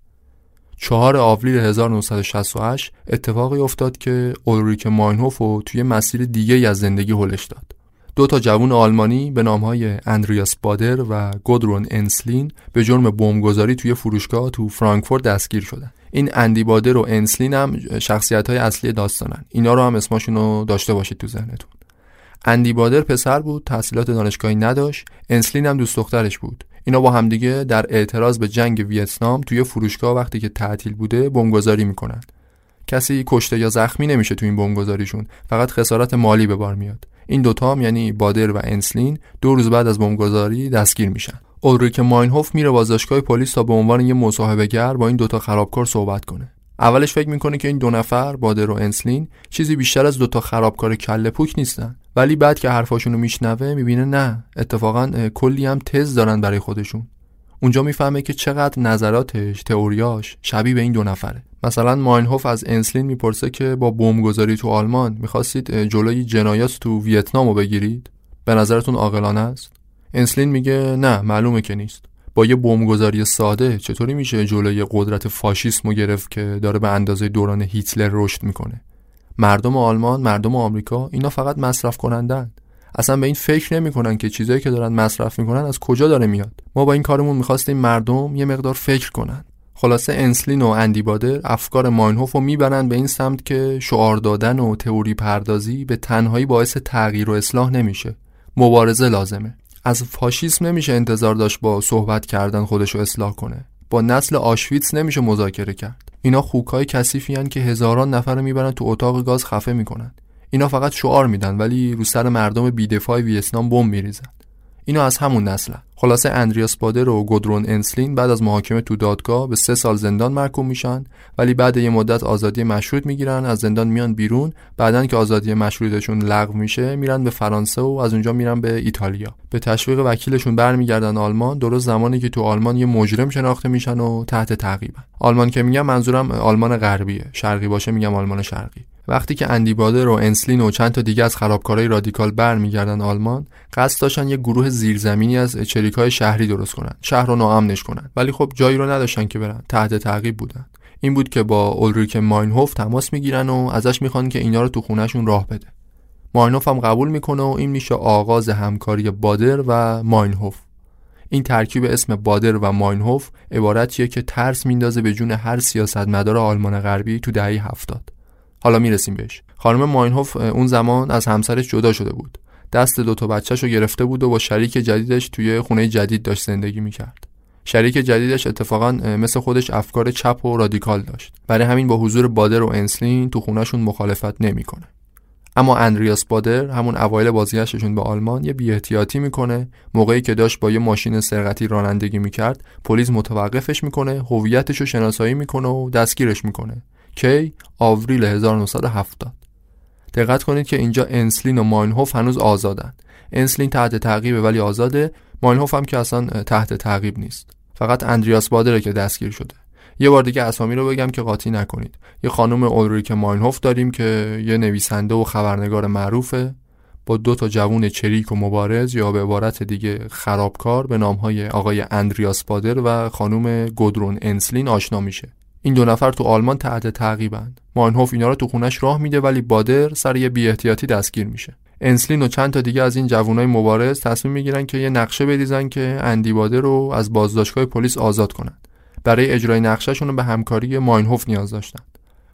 چهارم آوریل هزار و نهصد و شصت و هشت اتفاقی افتاد که اولریک ماینهوفو توی مسیر دیگه از زندگی هلش داد. دو تا جوان آلمانی به نامهای اندریاس بادر و گودرون انسلین به جرم بمبگذاری توی فروشگاه تو فرانکفورت دستگیر شدن. این اندی بادر و انسلین هم شخصیت‌های اصلی داستانن. اینا رو هم اسمشون رو داشته باشید تو ذهنتون. اندی بادر پسر بود، تحصیلات دانشگاهی نداشت. انسلین هم دوست دخترش بود. اینا با همدیگه در اعتراض به جنگ ویتنام توی فروشگاه وقتی که تعطیل بوده بمبگذاری میکنن. کسی کشته یا زخمی نمیشه تو این بمبگذاریشون، فقط خسارت مالی به بار میاد. این دوتا هم یعنی بادر و انسلین دو روز بعد از بمبگذاری دستگیر میشن. اولریک ماینهوف میره بازداشتگاه پلیس تا به عنوان یه مصاحبهگر با این دوتا خرابکار صحبت کنه. اولش فکر میکنه که این دو نفر بادر و انسلین چیزی بیشتر از دوتا خرابکار کله پوک نیستن، ولی بعد که حرفاشونو میشنوه میبینه نه، اتفاقا کلی هم تز دارن برای خودشون. اونجا میفهمه که چقدر نظراتش، تئوریاش شبیه به این دو نفره. مثلا ماینهوف از انسلین میپرسه که با بمبگذاری تو آلمان میخواستید جلوی جنایات تو ویتنامو بگیرید؟ به نظرتون عاقلانه است؟ انسلین میگه نه، معلومه که نیست. با یه بمبگذاری ساده چطوری میشه جلوی قدرت فاشیسمو گرفت که داره به اندازه دوران هیتلر رشد میکنه؟ مردم آلمان، مردم آمریکا، اینا فقط مصرف کنندن. اصلا به این فکر نمیکنن که چیزایی که دارن مصرف میکنن از کجا داره میاد. ما با این کارمون میخواستیم مردم یه مقدار فکر کنن. خلاصه انسلین و اندی بادر افکار ماینهوف رو میبرن به این سمت که شعار دادن و تئوری پردازی به تنهایی باعث تغییر و اصلاح نمیشه. مبارزه لازمه. از فاشیسم نمیشه انتظار داشت با صحبت کردن خودشو اصلاح کنه. با نسل آشویتس نمیشه مذاکره کرد. اینا خوکای کثیفین که هزاران نفر رو میبرن تو اتاق گاز خفه میکنن. اینا فقط شعار میدن ولی رو سر مردم بی‌دفاع ویتنام بمب میریزن. اینا از همون نسلن. خلاصه اندریاس بادر و گودرون انسلین بعد از محاکمه تو دادگاه به سه سال زندان محکوم میشن، ولی بعد یه مدت آزادی مشروط میگیرن. از زندان میان بیرون. بعدن که آزادی مشروطشون لغو میشه میرن به فرانسه و از اونجا میرن به ایتالیا. به تشویق وکیلشون برمیگردن آلمان، درست زمانی که تو آلمان یه مجرم شناخته میشن و تحت تعقیبن. آلمان که میگم منظورم آلمان غربیه، شرقی باشه میگم آلمان شرقی. وقتی که اندی بادر و انسلین و چند تا دیگه از خرابکارای رادیکال برمیگردن آلمان، قصد داشتن یه گروه زیرزمینی از چریک‌های شهری درست کنن، شهر رو ناامنش کنن، ولی خب جایی رو نداشتن که برن، تحت تعقیب بودن. این بود که با اولریک ماینهوف تماس میگیرن و ازش میخوان که اینا رو تو خونه‌شون راه بده. ماینهوف هم قبول میکنه و این میشه آغاز همکاری بادر و ماینهوف. این ترکیب اسم بادر و ماینهوف عبارتیه که ترس میندازه به جون هر سیاستمدار آلمان غربی تو دهه هفتاد. حالا میرسیم بهش. خانم ماینهوف اون زمان از همسرش جدا شده بود. دست دو تا بچه‌شو گرفته بود و با شریک جدیدش توی خونه جدید داشت زندگی میکرد. شریک جدیدش اتفاقاً مثل خودش افکار چپ و رادیکال داشت. برای همین با حضور بادر و انسلین تو خونه‌شون مخالفت نمیکنه. اما اندریاس بادر همون اوایل بازگشتشون به آلمان یه بی‌احتیاطی میکنه. موقعی که داشت با یه ماشین سرقتی رانندگی میکرد، پلیس متوقفش میکنه، هویتشو شناسایی میکنه و دستگیرش میکنه. کی؟ آوریل هزار و نهصد و هفتاد. دقت کنید که اینجا انسلین و ماینهوف هنوز آزادن. انسلین تحت تعقیبه ولی آزاده. ماینهوف هم که اصلا تحت تعقیب نیست. فقط اندریاس بادره که دستگیر شده. یه بار دیگه اسامی رو بگم که قاطی نکنید. یه خانم اولریک ماینهوف داریم که یه نویسنده و خبرنگار معروفه، با دو تا جوون چریک و مبارز یا به عبارت دیگه خرابکار به نامهای آقای اندریاس بادر و خانم گودرون انسلین آشنا میشه. این دو نفر تو آلمان تحت تعقیبند. ماینهوف اینا رو تو خونش راه میده ولی بادر سر یه بی‌احتیاطی دستگیر میشه. انسلین و چند تا دیگه از این جوانای مبارز تصمیم میگیرن که یه نقشه بریزن که اندی بادر رو از بازداشتگاه پلیس آزاد کنن. برای اجرای نقشه‌شون به همکاری ماینهوف نیاز داشتن.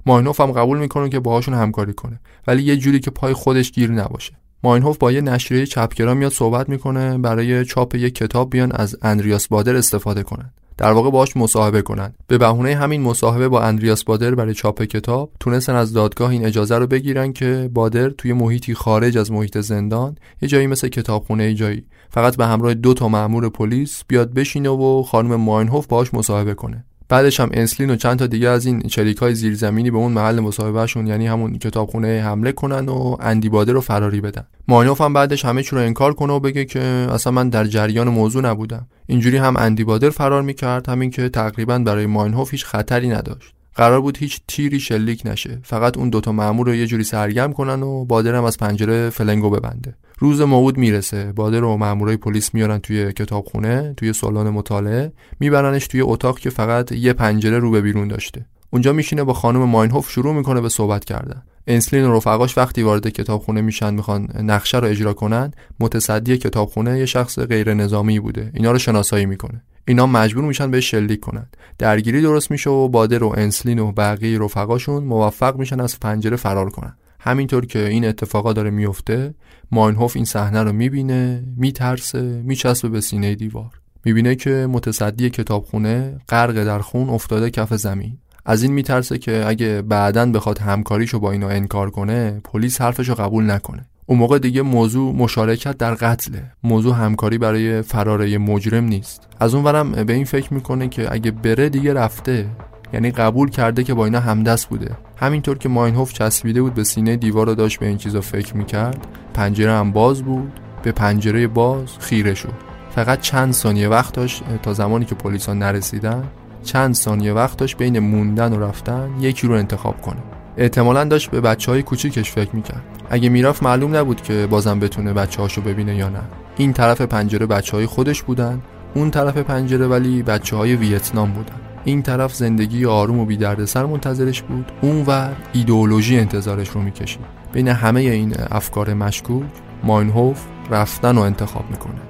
ماینهوف هم قبول میکنه که باهاشون همکاری کنه، ولی یه جوری که پای خودش گیر نباشه. ماینهوف با یه نشریه چپگرا میاد صحبت میکنه برای چاپ یه کتاب بیان از اندریاس بادر استفاده کنن. در واقع باهاش مصاحبه کنن. به بهونه همین مصاحبه با اندریاس بادر برای چاپ کتاب تونستن از دادگاه این اجازه رو بگیرن که بادر توی محیطی خارج از محیط زندان، یه جایی مثل کتابخونه جایی، فقط به همراه دو تا مأمور پلیس بیاد بشینه و خانم ماینهوف باهاش مصاحبه کنه. بعدش هم انسلین و چند تا دیگه از این چریک‌های زیرزمینی به اون محل مصاحبهشون یعنی همون کتابخونه حمله کنن و اندی بادر رو فراری بدن. ماینهوف هم بعدش همه چی رو انکار کنه و بگه که اصلا من در جریان موضوع نبودم. اینجوری هم اندی بادر فرار می‌کرد، همین که تقریباً برای ماینهوف هیچ خطری نداشت. قرار بود هیچ تیری شلیک نشه، فقط اون دوتا مأمور رو یه جوری سرگرم کنن و بادر هم از پنجره فلنگو ببنده. روز موعود میرسه، بادر و مامورای پلیس میارن توی کتابخونه، توی سالن مطالعه، میبرنش توی اتاق که فقط یه پنجره رو به بیرون داشته. اونجا میشینه با خانم ماینهوف شروع میکنه به صحبت کردن. انسلین و رفقاش وقتی وارد کتابخونه میشن میخوان نقشه رو اجرا کنن، متصدی کتابخونه یه شخص غیر نظامی بوده. اینا رو شناسایی میکنه. اینا مجبور میشن بهش شلیک کنن. درگیری درست میشه و بادر و انسلین و بقیه رفقاشون موفق میشن از پنجره فرار کنن. همینطور که این اتفاقا داره میفته، ماینهوف این صحنه رو میبینه، میترسه، میچسبه به سینه دیوار. میبینه که متصدی کتابخونه غرق در خون افتاده کف زمین. از این میترسه که اگه بعداً بخواد همکاریشو با اینا انکار کنه، پلیس حرفشو قبول نکنه. اون موقع دیگه موضوع مشارکت در قتله، موضوع همکاری برای فرار مجرم نیست. از اونورم به این فکر میکنه که اگه بره دیگه رفته، یعنی قبول کرده که با اینا همدست بوده. همینطور که ماینهوف چسبیده بود به سینه دیوار رو داشت به این چیزا فکر میکرد، پنجره هم باز بود. به پنجره باز خیره شد. فقط چند ثانیه وقت داشت تا زمانی که پلیسا نرسیدن. چند ثانیه وقت داشت بین موندن و رفتن یکی رو انتخاب کنه. احتمالاً داشت به بچه‌های کوچیکش فکر می‌کرد. اگه میرفت معلوم نبود که بازم بتونه بچه‌هاشو ببینه یا نه. این طرف پنجره بچه‌های خودش بودن، اون طرف پنجره ولی بچه‌های ویتنام بودن. این طرف زندگی آروم و بی دردسر منتظرش بود، اونور ایدئولوژی انتظارش رو می‌کشید. بین همه این افکار مشکوک، ماینهوف رفتن رو انتخاب می‌کنه.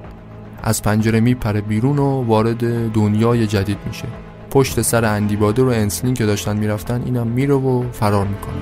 از پنجره میپره بیرون و وارد دنیای جدید میشه. پشت سر اندی بادر و انسلین که داشتن میرفتن، اینم میره و فرار میکنه.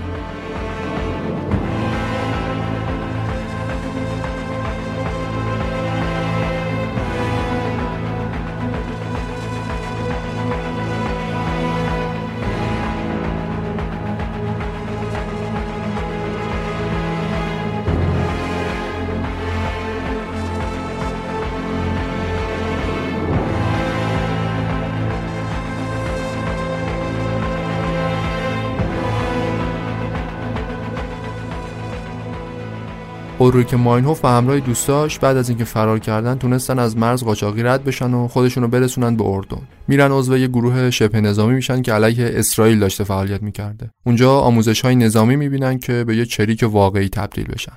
اوری که ماینهوف و همراه دوستاش بعد از اینکه فرار کردن تونستن از مرز قاچاقی رد بشن و خودشون رو برسونن به اردن. میرن عضو یه گروه شبه نظامی میشن که علیه اسرائیل داشته فعالیت میکرده. اونجا آموزش‌های نظامی میبینن که به یه چریک واقعی تبدیل بشن.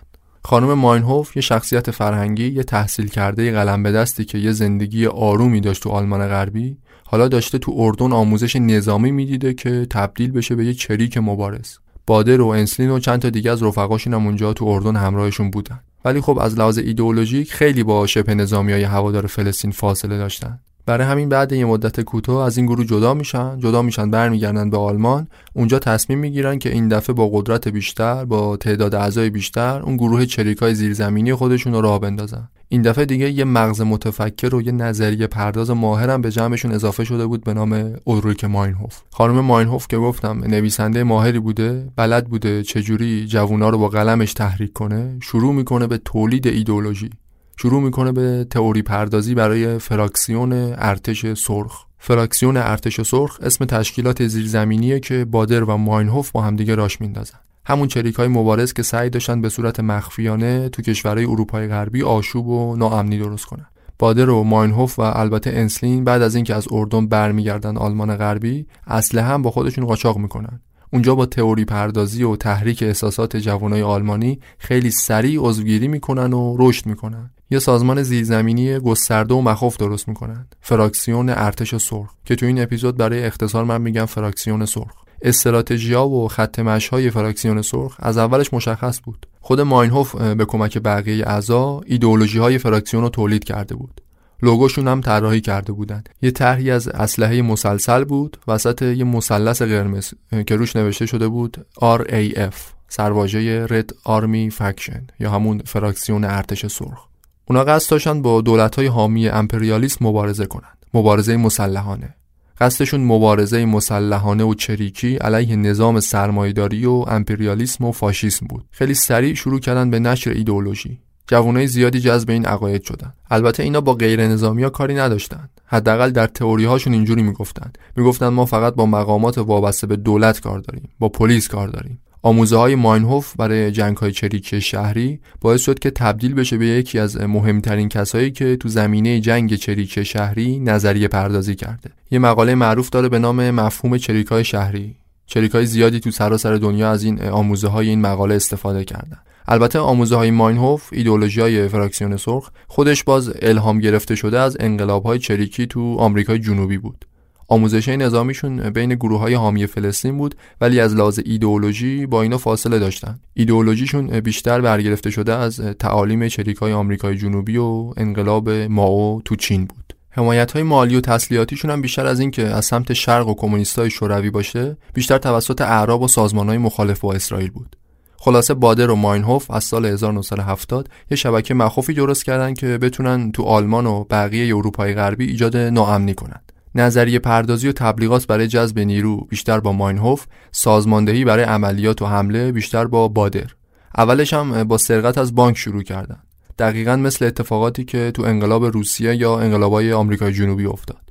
خانم ماینهوف یه شخصیت فرهنگی، یه تحصیل کرده قلم به دستی که یه زندگی آرومی داشت تو آلمان غربی، حالا داشته تو اردن آموزش نظامی میدیده که تبدیل بشه به یه چریک مبارز. بادر و انسلین و چند تا دیگه از رفقاشون هم اونجا تو اردن همراهشون بودن، ولی خب از لحاظ ایدئولوژیک خیلی با شبه نظامیای هوادار فلسطین فاصله داشتن. برای همین بعد یه مدت کوتاه از این گروه جدا میشن، جدا میشن برمیگردن به آلمان. اونجا تصمیم میگیرن که این دفعه با قدرت بیشتر، با تعداد اعضای بیشتر، اون گروه چریکای زیرزمینی خودشون رو راه بندازن. این دفعه دیگه یه مغز متفکر و یه نظریه پرداز ماهر هم به جمعشون اضافه شده بود به نام اولریک ماینهوف. خانم ماینهوف که گفتم نویسنده ماهری بوده، بلد بوده چجوری جوونا رو با قلمش تحریک کنه. شروع میکنه به تولید ایدئولوژی، شروع میکنه به تئوری پردازی برای فراکسیون ارتش سرخ. فراکسیون ارتش سرخ اسم تشکیلات زیرزمینیه که بادر و ماینهوف با همدیگه راش میندازن. همون چریک‌های مبارز که سعی داشتن به صورت مخفیانه تو کشورهای اروپای غربی آشوب و ناامنی درست کنن. بادر و ماینهوف و البته انسلین بعد از اینکه از اردن برمیگردن آلمان غربی، اسلحه هم با خودشون قاچاق میکنن. اونجا با تئوری پردازی و تحریک احساسات جوانای آلمانی خیلی سریع عضوگیری میکنن و رشد میکنن. یه سازمان زیرزمینی گسترده و مخوف درست میکنن، فراکسیون ارتش سرخ، که تو این اپیزود برای اختصار من میگم فراکسیون سرخ. استراتژی‌ها و خط مشی‌های فراکسیون سرخ از اولش مشخص بود. خود ماینهوف به کمک بقیه اعضا ایدئولوژی‌های فراکسیون رو تولید کرده بود. لوگوشون هم طراحی کرده بودند. یه طرحی از اسلحه مسلسل بود وسط یه مثلث قرمز که روش نوشته شده بود آر ای اف، سرواژه رد آرمی فکشن، یا همون فراکسیون ارتش سرخ. اونا قصد داشتن با دولت‌های حامی امپریالیسم مبارزه کنند. مبارزه مسلحانه. قصدشون مبارزه مسلحانه و چریکی علیه نظام سرمایه‌داری و امپریالیسم و فاشیسم بود. خیلی سریع شروع کردن به نشر ایدئولوژی. جوانای زیادی جذب این عقاید شدن. البته اینا با غیر نظامی‌ها کاری نداشتن. حداقل در تئوری‌هاشون اینجوری میگفتن. میگفتن ما فقط با مقامات وابسته به دولت کار داریم، با پلیس کار داریم. آموزه‌های ماینهوف برای جنگ‌های چریکی شهری باعث شد که تبدیل بشه به یکی از مهمترین کسایی که تو زمینه جنگ چریکی شهری نظریه پردازی کرده. یه مقاله معروف داره به نام مفهوم چریک‌های شهری. چریک‌های زیادی تو سراسر دنیا از این آموزه‌های این مقاله استفاده کردن. البته آموزه‌های ماینهوف، ایدئولوژی‌های فراکسیون سرخ، خودش باز الهام گرفته شده از انقلاب‌های چریکی تو آمریکای جنوبی بود. آموزش نظامیشون بین گروه‌های حامی فلسطین بود، ولی از لحاظ ایدئولوژی با اینا فاصله داشتن. ایدئولوژیشون بیشتر برگرفته شده از تعالیم چریک‌های آمریکای جنوبی و انقلاب مائو تو چین بود. حمایت‌های مالی و تسلیحاتیشون هم بیشتر از این که از سمت شرق و کمونیست‌های شوروی باشه، بیشتر توسط اعراب و سازمان‌های مخالف با اسرائیل بود. خلاصه بادر و ماینهوف از سال هزار و نهصد و هفتاد یه شبکه مخوفی درست کردن که بتونن تو آلمان و بقیه اروپای غربی ایجاد ناامنی کنن. نظریه پردازی و تبلیغات برای جذب نیرو بیشتر با ماینهوف، سازماندهی برای عملیات و حمله بیشتر با بادر. اولش هم با سرقت از بانک شروع کردن. دقیقاً مثل اتفاقاتی که تو انقلاب روسیه یا انقلابای آمریکای جنوبی افتاد.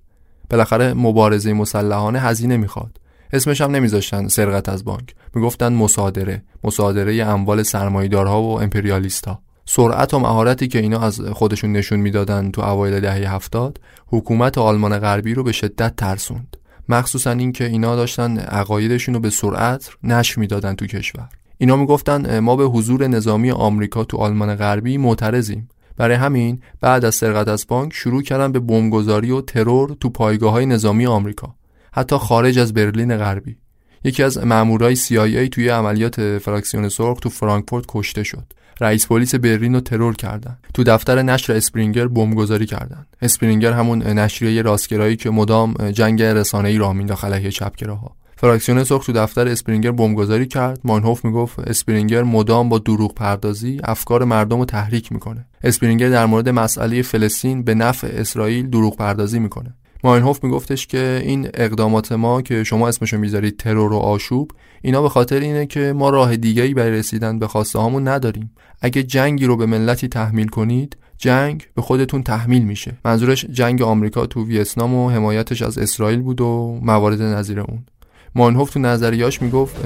بالاخره مبارزه مسلحانه هزینه میخواد. اسمش هم نمیذاشتن سرقت از بانک، میگفتن مصادره، مصادره اموال سرمایه‌دارها و امپریالیست‌ها. سرعت و مهارتی که اینا از خودشون نشون میدادن تو اوایل دهه هفتاد، حکومت آلمان غربی رو به شدت ترسوند. مخصوصاً این که اینا داشتن عقایدشون رو به سرعت نشر میدادن تو کشور. اینا میگفتن ما به حضور نظامی آمریکا تو آلمان غربی معترضیم. برای همین بعد از سرقت از بانک شروع کردن به بمبگذاری و ترور تو پایگاه‌های نظامی آمریکا، حتی خارج از برلین غربی. یکی از مامورای سی آی ای توی عملیات فراکسیون سرخ تو فرانکفورت کشته شد. رئیس پلیس برلین رو ترور کردن. تو دفتر نشر اسپرینگر بمبگذاری کردن. اسپرینگر همون نشریه راستگرایی که مدام جنگ رسانه‌ای راه مینداخت علیه چپ‌گراها. فراکسیون سرخ تو دفتر اسپرینگر بمبگذاری کرد. ماینهوف میگفت اسپرینگر مدام با دروغ پردازی افکار مردم رو تحریک میکنه. اسپرینگر در مورد مسئله فلسطین به نفع اسرائیل دروغ پردازی میکنه. ماینهوف میگفتش که این اقدامات ما که شما اسمشو میذارید ترور و آشوب، اینا به خاطر اینه که ما راه دیگه‌ای برای رسیدن به خواسته هامون نداریم. اگه جنگی رو به ملتی تحمیل کنید، جنگ به خودتون تحمیل میشه. منظورش جنگ آمریکا تو ویتنام و حمایتش از اسرائیل بود و موارد نظیر اون. ماینهوف تو نظریه‌اش میگفت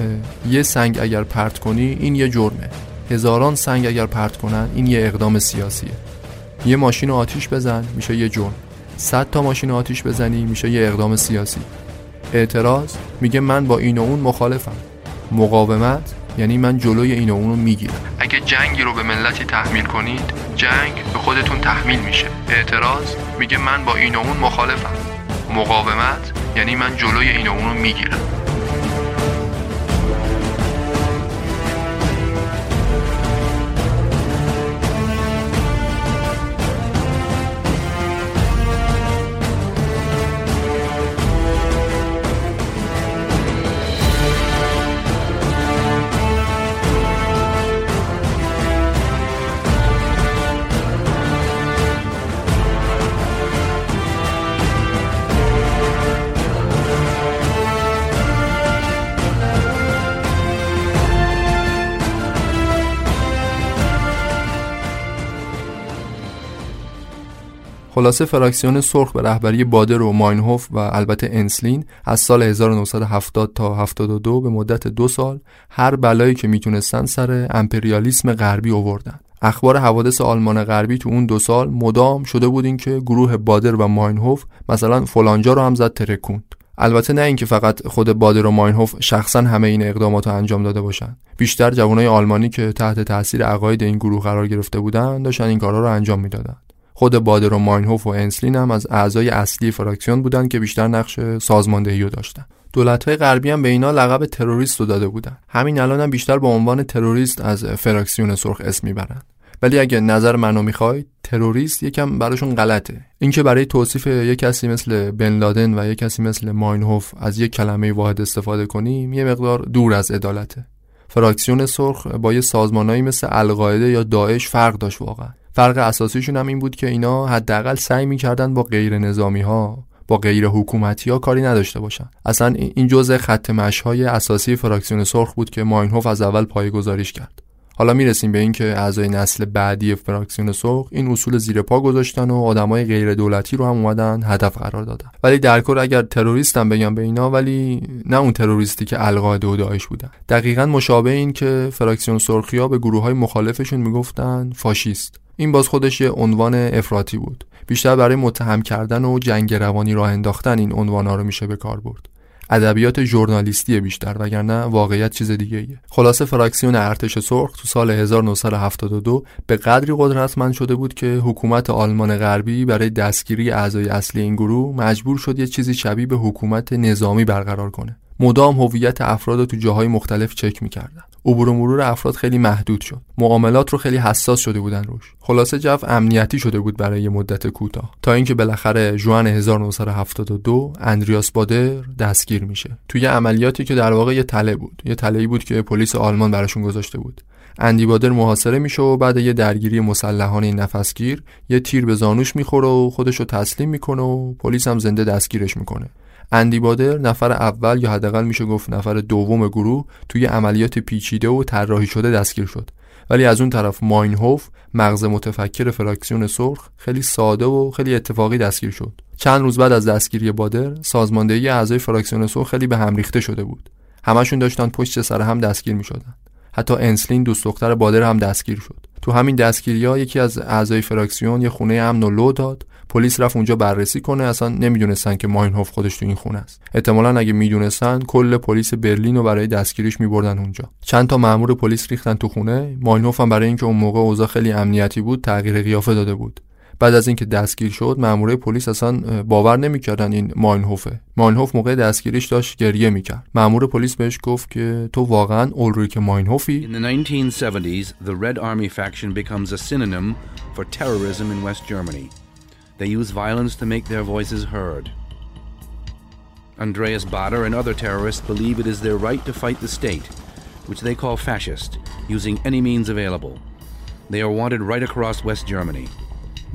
یه سنگ اگر پرت کنی این یه جرمه. هزاران سنگ اگر پرت کنن این یه اقدام سیاسیه. یه ماشین رو آتیش بزن میشه یه جرم. صد تا ماشین آتیش بزنی میشه یه اقدام سیاسی. اعتراض میگه من با این و اون مخالفم. مقاومت یعنی من جلوی این و اون رو میگیرم. اگه جنگی رو به ملتی تحمیل کنید، جنگ به خودتون تحمیل میشه. اعتراض میگه من با این و اون مخالفم. مقاومت یعنی من جلوی این و اون رو میگیرم. خلاصه فراکسیون سرخ به رهبری بادر و ماینهوف و البته انسلین از سال هزار و نهصد و هفتاد تا هفتاد و دو به مدت دو سال هر بلایی که میتونستن سر امپریالیسم غربی آوردن. اخبار حوادث آلمان غربی تو اون دو سال مدام شده بود این که گروه بادر و ماینهوف مثلا فلانجا رو هم زد ترکوند. البته نه اینکه فقط خود بادر و ماینهوف شخصا همه این اقدامات رو انجام داده باشن. بیشتر جوانای آلمانی که تحت تاثیر عقاید این گروه قرار گرفته بودن داشتن این کارا رو انجام میدادن. خود بادر و ماینهوف و انسلین هم از اعضای اصلی فراکسیون بودند که بیشتر نقش سازماندهی رو داشتن. دولت‌های غربی هم به اینا لقب تروریست رو داده بودن. همین الان هم بیشتر با عنوان تروریست از فراکسیون سرخ اسم میبرن. ولی اگه نظر منو میخواید، تروریست یکم براشون غلطه. اینکه برای توصیف یک کسی مثل بن لادن و یک کسی مثل ماینهوف از یک کلمه واحد استفاده کنیم، یه مقدار دور از عدالته. فراکسیون سرخ با یه سازمانایی مثل القاعده یا داعش فرق داشت واقعا. فرق اساسیشون هم این بود که اینا حداقل سعی می‌کردن با غیر نظامی‌ها، با غیر حکومتی‌ها کاری نداشته باشن. اصلا این جزء خط مشی‌های اساسی فراکسیون سرخ بود که ماینهوف از اول پایه‌گذاریش کرد. حالا میرسیم به این که اعضای نسل بعدی فراکسیون سرخ این اصول زیر پا گذاشتن و آدمای غیر دولتی رو هم اومدن هدف قرار دادن. ولی در کل اگر تروریستم بگم به اینا، ولی نه اون تروریستی که القاعده و داعش بودن. دقیقاً مشابه این که فراکسیون سرخیا به گروه‌های مخالفشون میگفتن فاشیست. این باز خودش یه عنوان افراطی بود. بیشتر برای متهم کردن و جنگ روانی راه انداختن این عنوان‌ها رو میشه به کار برد. ادبیات ژورنالیستی بیشتر، وگرنه واقعیت چیز دیگه‌ایه. خلاصه فراکسیون ارتش سرخ تو سال هزار و نهصد و هفتاد و دو به قدری قدرتمند شده بود که حکومت آلمان غربی برای دستگیری اعضای اصلی این گروه مجبور شد یه چیزی شبیه به حکومت نظامی برقرار کنه. مدام هویت افراد رو تو جاهای مختلف چک می‌کردن. عبور و مرور افراد خیلی محدود شد. معاملات رو خیلی حساس شده بودن روش. خلاصه جو امنیتی شده بود برای مدت کوتاه، تا اینکه بالاخره ژوئن هزار و نهصد و هفتاد و دو اندریاس بادر دستگیر میشه. توی عملیاتی که در واقع یه تله بود. یه تله‌ای بود که پلیس آلمان براشون گذاشته بود. اندی بادر محاصره میشه و بعد یه درگیری مسلحانه نفسگیر یه تیر به زانوش میخوره و خودش رو تسلیم میکنه و پلیس هم زنده دستگیرش میکنه. اندی بادر نفر اول یا حداقل میشه گفت نفر دوم گروه توی عملیات پیچیده و طراحی شده دستگیر شد، ولی از اون طرف ماینهوف مغز متفکر فراکسیون سرخ خیلی ساده و خیلی اتفاقی دستگیر شد. چند روز بعد از دستگیری بادر سازماندهی اعضای فراکسیون سرخ خیلی به هم ریخته شده بود. همشون داشتن پشت سر هم دستگیر میشدن. حتی انسلین دوست دختر بادر هم دستگیر شد. تو همین دستگیری‌ها یکی از اعضای فراکسیون یه خونه امن و لو داد. پلیس رفت اونجا بررسی کنه، اصلا نمیدونستن که ماینهوف خودش تو این خونه است. احتمالاً اگه میدونستن کل پلیس برلین رو برای دستگیریش میبردن اونجا. چند تا مأمور پلیس ریختن تو خونه. ماینهوف هم برای اینکه اون موقع اوضاع خیلی امنیتی بود تغییر قیافه داده بود. بعد از اینکه دستگیر شد مأمورای پلیس اصلا باور نمیکردن این ماینهوفه. ماینهوف موقع دستگیریش داشت گریه میکرد. مأمور پلیس بهش گفت که تو واقعاً اولریک ماینهوفی؟ In the nineteen seventies, the Red Army faction becomes a synonym for terrorism in West Germany. They use violence to make their voices heard. Andreas Bader and other terrorists believe it is their right to fight the state, which they call fascist, using any means available. They are wanted right across West Germany.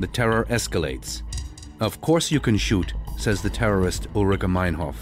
The terror escalates. Of course you can shoot, says the terrorist Ulrike Meinhof.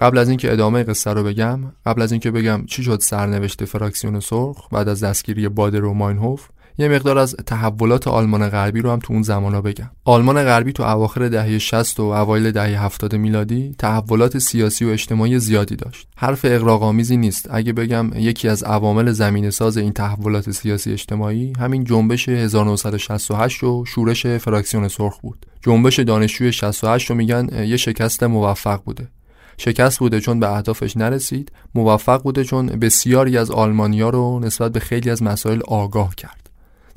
قبل از اینکه ادامه قصه رو بگم، قبل از اینکه بگم چی شد سرنوشت فراکسیون سرخ بعد از دستگیری بادر و ماینهوف، یه مقدار از تحولات آلمان غربی رو هم تو اون زمانا بگم. آلمان غربی تو اواخر دهه شصت و اوایل دهه هفتاد میلادی تحولات سیاسی و اجتماعی زیادی داشت. حرف اغراق‌آمیزی نیست اگه بگم یکی از عوامل زمینه ساز این تحولات سیاسی اجتماعی همین جنبش هزار و نهصد و شصت و هشت و شورش فراکسیون سرخ بود. جنبش دانشجوی شصت و هشت رو میگن یه شکست موفق بوده. شکست بوده چون به اهدافش نرسید، موفق بوده چون بسیاری از آلمانی‌ها رو نسبت به خیلی از مسائل آگاه کرد.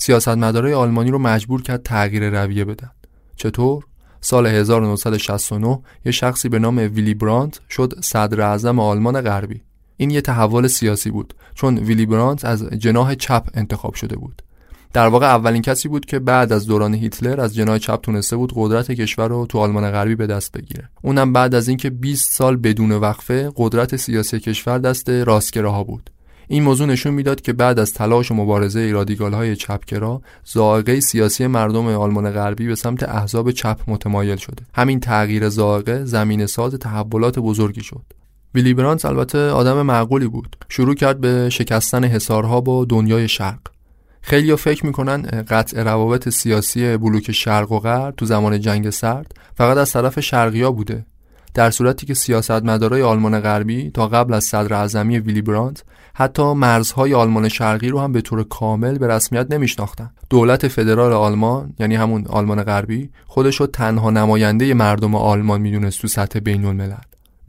سیاستمدارای آلمانی رو مجبور کرد تغییر رویه بدن. چطور؟ سال هزار و نهصد و شصت و نه یه شخصی به نام ویلی برانت شد صدر اعظم آلمان غربی. این یه تحول سیاسی بود چون ویلی برانت از جناح چپ انتخاب شده بود. در واقع اولین کسی بود که بعد از دوران هیتلر از جناح چپ تونسته بود قدرت کشور رو تو آلمان غربی به دست بگیره. اونم بعد از اینکه بیست سال بدون وقفه قدرت سیاسی کشور دست راستگراها بود. این موضوع نشون میداد که بعد از تلاش و مبارزه رادیکال‌های چپگرا، ذائقه سیاسی مردم آلمان غربی به سمت احزاب چپ متمایل شده. همین تغییر ذائقه زمینه‌ساز تحولات بزرگی شد. ویلی برانت البته آدم معقولی بود. شروع کرد به شکستن حصارها با دنیای شرق. خیلی‌ها فکر می‌کنن قطع روابط سیاسی بلوک شرق و غرب تو زمان جنگ سرد فقط از طرف شرقی‌ها بوده. در صورتی که سیاستمدارای آلمان غربی تا قبل از صدراعظمی ویلی برانت حتی مرزهای آلمان شرقی رو هم به طور کامل به رسمیت نمیشناختن. دولت فدرال آلمان یعنی همون آلمان غربی خودش رو تنها نماینده مردم آلمان میدونست تو سطح بین‌الملل.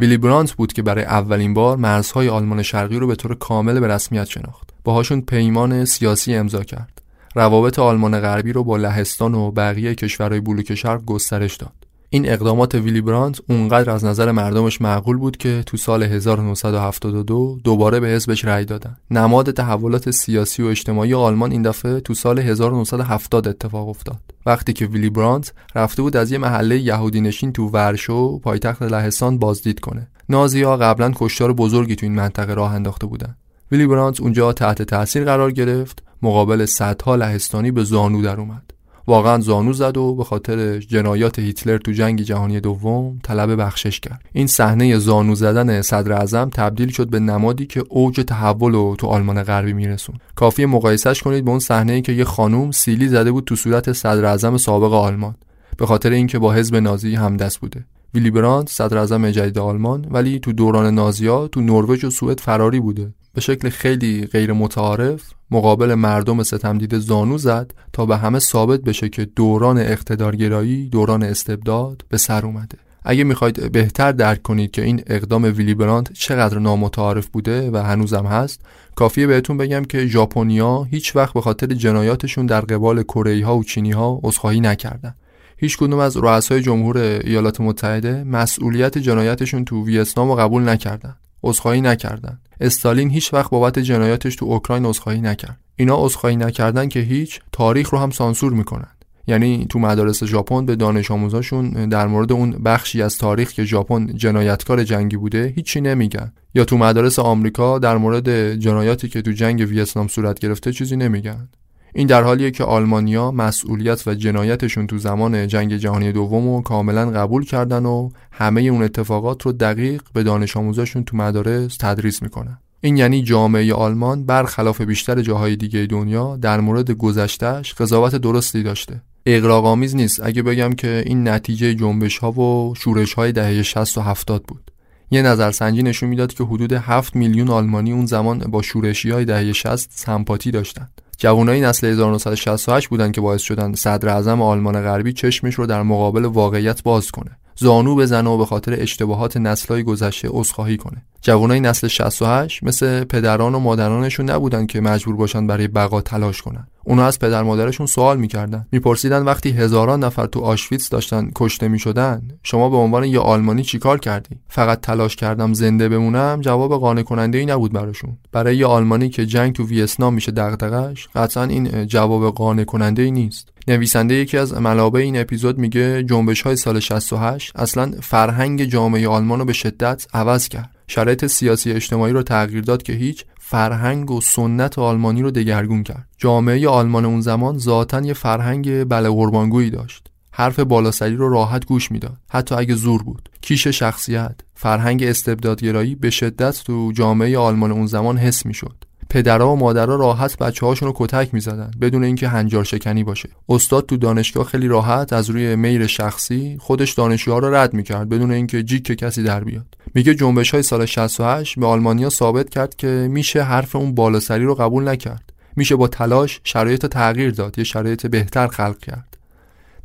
ویلی برانت بود که برای اولین بار مرزهای آلمان شرقی رو به طور کامل به رسمیت شناخت. باهاشون پیمان سیاسی امضا کرد. روابط آلمان غربی رو با لهستان و بقیه کشورهای بلوک شرق گسترش داد. این اقدامات ویلی برانت اونقدر از نظر مردمش معقول بود که تو سال هزار و نهصد و هفتاد و دو دوباره به حزبش رأی دادن. نماد تحولات سیاسی و اجتماعی آلمان این دفعه تو سال هزار و نهصد و هفتاد اتفاق افتاد، وقتی که ویلی برانت رفته بود از یه محله یهودی نشین تو ورشو پایتخت لهستان بازدید کنه. نازی‌ها قبلا کشتار بزرگی تو این منطقه راه انداخته بودن. ویلی برانت اونجا تحت تاثیر قرار گرفت، مقابل صدها لهستانی به زانو در اومد. واقعا زانو زد و به خاطر جنایات هیتلر تو جنگ جهانی دوم طلب بخشش کرد. این صحنه زانو زدن صدراعظم تبدیل شد به نمادی که اوج تحول رو تو آلمان غربی میرسون. کافیه مقایسش کنید با اون صحنه‌ای که یه خانم سیلی زده بود تو صورت صدراعظم سابق آلمان به خاطر اینکه با حزب نازی همدست بوده. ویلی برانت صدراعظم جدید آلمان ولی تو دوران نازی‌ها تو نروژ و سوئد فراری بوده. به شکل خیلی غیر متعارف مقابل مردم ستمدید زانو زد تا به همه ثابت بشه که دوران اقتدارگرایی، دوران استبداد به سر اومده. اگه میخواید بهتر درک کنید که این اقدام ویلی برانت چقدر نامتعارف بوده و هنوزم هست، کافیه بهتون بگم که ژاپنیا هیچ وقت به خاطر جنایاتشون در قبال کره‌ای‌ها و چینی‌ها عذرخواهی نکردن. هیچ کدوم از رؤسای جمهور ایالات متحده مسئولیت جنایاتشون تو ویتنام رو قبول نکردن، عذرخواهی نکردن. استالین هیچ وقت بابت جنایاتش تو اوکراین عذرخواهی نکرد. اینا عذرخواهی نکردن که هیچ، تاریخ رو هم سانسور میکنن. یعنی تو مدارس ژاپن به دانش آموزاشون در مورد اون بخشی از تاریخ که ژاپن جنایتکار جنگی بوده هیچی نمیگن، یا تو مدارس آمریکا در مورد جنایاتی که تو جنگ ویتنام صورت گرفته چیزی نمیگن. این در حالیه که آلمانیا مسئولیت و جنایتشون تو زمان جنگ جهانی دومو کاملا قبول کردن و همه اون اتفاقات رو دقیق به دانش آموزاشون تو مدارس تدریس میکنن. این یعنی جامعه آلمان برخلاف بیشتر جاهای دیگه دنیا در مورد گذشتهش قضاوت درستی داشته. اغراق‌آمیز نیست اگه بگم که این نتیجه جنبش‌ها و شورش‌های دهه شصت و هفتاد بود. یه نظرسنجی نشون میداد که حدود هفت میلیون آلمانی اون زمان با شورشی‌های دهه شصت سمپاتی داشتند. جوانای نسل هزار و نهصد و شصت و هشت بودن که باعث شدن صدر اعظم آلمان غربی چشمش رو در مقابل واقعیت باز کنه، زانو بزنه و به خاطر اشتباهات نسل‌های گذشته عذرخواهی کنه. جوانای نسل شصت و هشت مثل پدران و مادرانشون نبودن که مجبور باشن برای بقا تلاش کنن. اونا از پدر مادرشون سوال می‌کردن، می‌پرسیدن وقتی هزاران نفر تو آشویتس داشتن کشته می‌شدن، شما به عنوان یه آلمانی چیکار کردی؟ فقط تلاش کردم زنده بمونم جواب قانع کننده‌ای نبود براشون. برای یه آلمانی که جنگ تو ویتنام میشه دغدغه‌اش، قطعاً این جواب قانع کننده‌ای نیست. نویسنده یکی از منابع این اپیزود میگه جنبش‌های سال شصت و هشت اصلاً فرهنگ جامعه آلمان رو به شدت عوض کرد. شرایط سیاسی اجتماعی رو تغییر داد که هیچ، فرهنگ و سنت آلمانی رو دگرگون کرد. جامعه آلمان اون زمان ذاتاً یه فرهنگ بله قربانگویی داشت. حرف بالاسری رو راحت گوش میداد، حتی اگه زور بود. کیش شخصیت، فرهنگ استبدادگرایی به شدت تو جامعه آلمان اون زمان حس میشد. پدرها و مادرها راحت بچه‌هاشون رو کتک می‌زدن بدون اینکه هنجار شکنی باشه. استاد تو دانشگاه خیلی راحت از روی میل شخصی خودش دانشجوها رو رد می‌کرد بدون اینکه جیک کسی در بیاد. میگه جنبش‌های سال شصت و هشت به آلمانیا ثابت کرد که میشه حرف اون بالاسری رو قبول نکرد. میشه با تلاش شرایط تغییر داد، یه شرایط بهتر خلق کرد.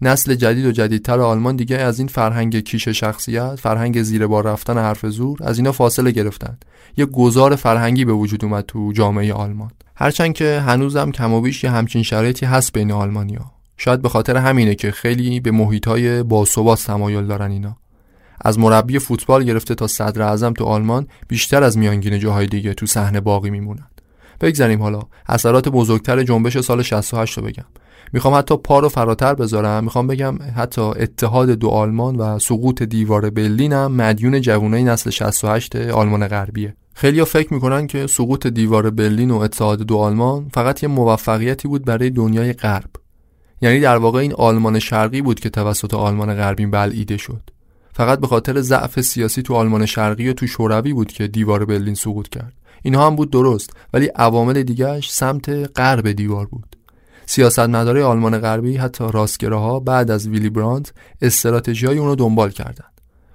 نسل جدید و جدیدتر آلمان دیگه از این فرهنگ کیش شخصیت، فرهنگ زیر بار رفتن حرف زور، از اینا فاصله گرفتند. یک گذار فرهنگی به وجود اومد تو جامعه آلمان. هرچند که هنوزم کم و بیش یه همچین شرایطی هست بین آلمانی‌ها. شاید به خاطر همینه که خیلی به محیط‌های باثبات تمایل دارن اینا. از مربی فوتبال گرفته تا صدر اعظم تو آلمان بیشتر از میانگین جاهای دیگه تو صحنه باقی میمونن. بگذریم حالا اثرات بزرگتر جنبش سال شصت و هشت رو بگم. میخوام حتی پا رو فراتر بذارم، میخوام بگم حتی اتحاد دو آلمان و سقوط دیوار برلین هم مدیون جوانای نسل شصت و هشت آلمان غربیه. خیلیا فکر میکنن که سقوط دیوار برلین و اتحاد دو آلمان فقط یه موفقیتی بود برای دنیای غرب. یعنی در واقع این آلمان شرقی بود که توسط آلمان غربی بلعیده شد. فقط به خاطر ضعف سیاسی تو آلمان شرقی و تو شوروی بود که دیوار برلین سقوط کرد. اینها هم بود درست، ولی عوامل دیگه‌اش سمت غرب دیوار بود. سیاستمدارای آلمان غربی، حتی راستگراها، بعد از ویلی برانت استراتژی‌های اون رو دنبال کردند.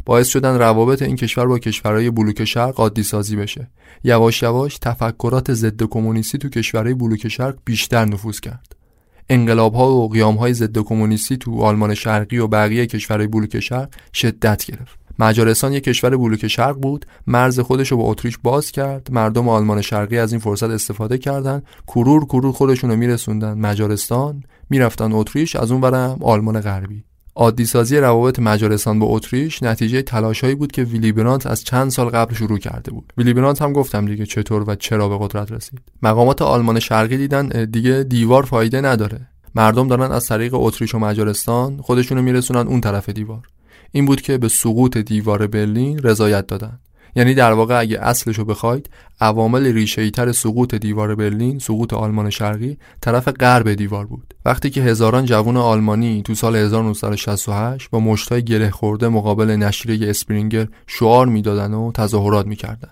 باعث شدن روابط این کشور با کشورهای بلوک شرق عادی سازی بشه. یواش یواش تفکرات ضد کمونیستی تو کشورهای بلوک شرق بیشتر نفوذ کرد. انقلاب‌ها و قیام‌های ضد کمونیستی تو آلمان شرقی و بقیه کشورهای بلوک شرق شدت گرفت. مجارستان یک کشور بلوک شرق بود، مرز خودش رو با اتریش باز کرد. مردم آلمان شرقی از این فرصت استفاده کردند، کرور کرور خودشون رو میرسوندن مجارستان، میرفتن اتریش، از اون برم آلمان غربی. عادی سازی روابط مجارستان با اتریش نتیجه تلاشایی بود که ویلی برانت از چند سال قبل شروع کرده بود. ویلی برانت هم گفتم دیگه چطور و چرا به قدرت رسید. مقامات آلمان شرقی دیدن دیگه دیوار فایده نداره، مردم دارن از طریق اتریش و مجارستان خودشون رو میرسونن اون طرف دیوار. این بود که به سقوط دیوار برلین رضایت دادن. یعنی در واقع اگه اصلشو بخواید، عوامل ریشه‌ای‌تر سقوط دیوار برلین، سقوط آلمان شرقی، طرف غرب دیوار بود. وقتی که هزاران جوان آلمانی تو سال هزار و نهصد و شصت و هشت با مشتای گره خورده مقابل نشریه اسپرینگر شعار میدادن و تظاهرات میکردن،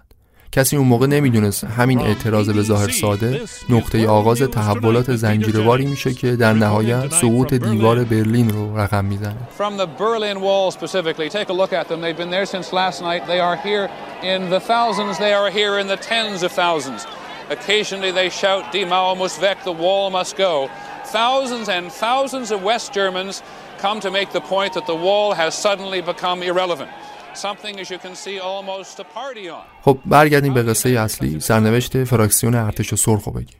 کسی اون موقع نمیدونست همین اعتراض به ظاهر ساده نقطه آغاز تحولات زنجیرواری میشه که در نهایت سقوط دیوار برلین رو رقم میزنه. in the thousands, they are here in the tens of thousands. Occasionally they shout, "Die Mauer muss weg," the wall must go. Thousands and thousands of West Germans come to make the point that the wall has suddenly become irrelevant. خب برگردیم به قصه اصلی، سرنوشت فراکسیون ارتش سرخ رو بگیم.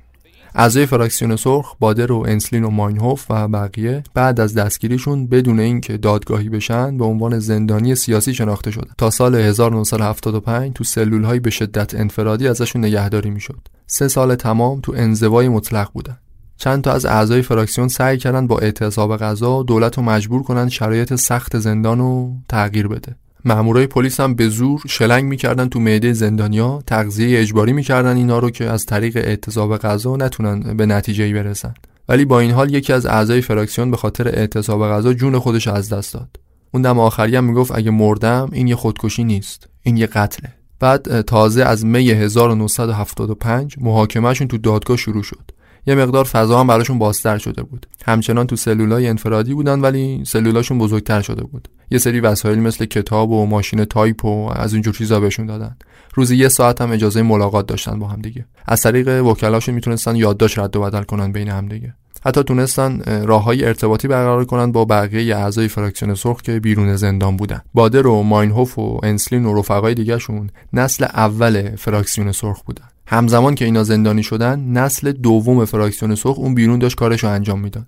اعضای فراکسیون سرخ، بادر و انسلین و ماینهوف و بقیه بعد از دستگیریشون بدون اینکه دادگاهی بشن به عنوان زندانی سیاسی شناخته شدن. تا سال هزار و نهصد و هفتاد و پنج تو سلول‌های به شدت انفرادی ازشون نگهداری میشد. سه سال تمام تو انزوای مطلق بودن. چند تا از اعضای فراکسیون سعی کردن با اعتصاب غذا دولت رو مجبور کنن شرایط سخت زندان رو تغییر بده. مامورای پلیس هم به زور شلنگ می‌کردن تو معده زندانیا، تغذیه اجباری می‌کردن اینا رو که از طریق اعتصاب غذا نتونن به نتیجه‌ای برسن. ولی با این حال یکی از اعضای فراکسیون به خاطر اعتصاب غذا جون خودش از دست داد. اون دم آخری هم میگفت اگه مردم این یه خودکشی نیست، این یه قتله. بعد تازه از می هزار و نهصد و هفتاد و پنج محاکمه‌شون تو دادگاه شروع شد. یه مقدار فضا هم براشون بازتر شده بود. همچنان تو سلولای انفرادی بودن ولی سلولاشون بزرگتر شده بود. یه سری وسایل مثل کتاب و ماشین تایپ و از اینجور چیزا بهشون دادن. روزی یه ساعت هم اجازه ملاقات داشتن با هم دیگه. از طریق وکلاشون میتونستن یادداشت رد و بدل کنن بین هم دیگه. حتی تونستن راههای ارتباطی برقرار کنن با بقیه اعضای فراکسیون سرخ که بیرون زندان بودن. بادر و ماینهوف و انسلین و رفقای دیگه‌شون نسل اول فراکسیون سرخ بودن. همزمان که اینا زندانی شدن، نسل دوم فراکسیون سرخ اون بیرون داشت کارش رو انجام میداد.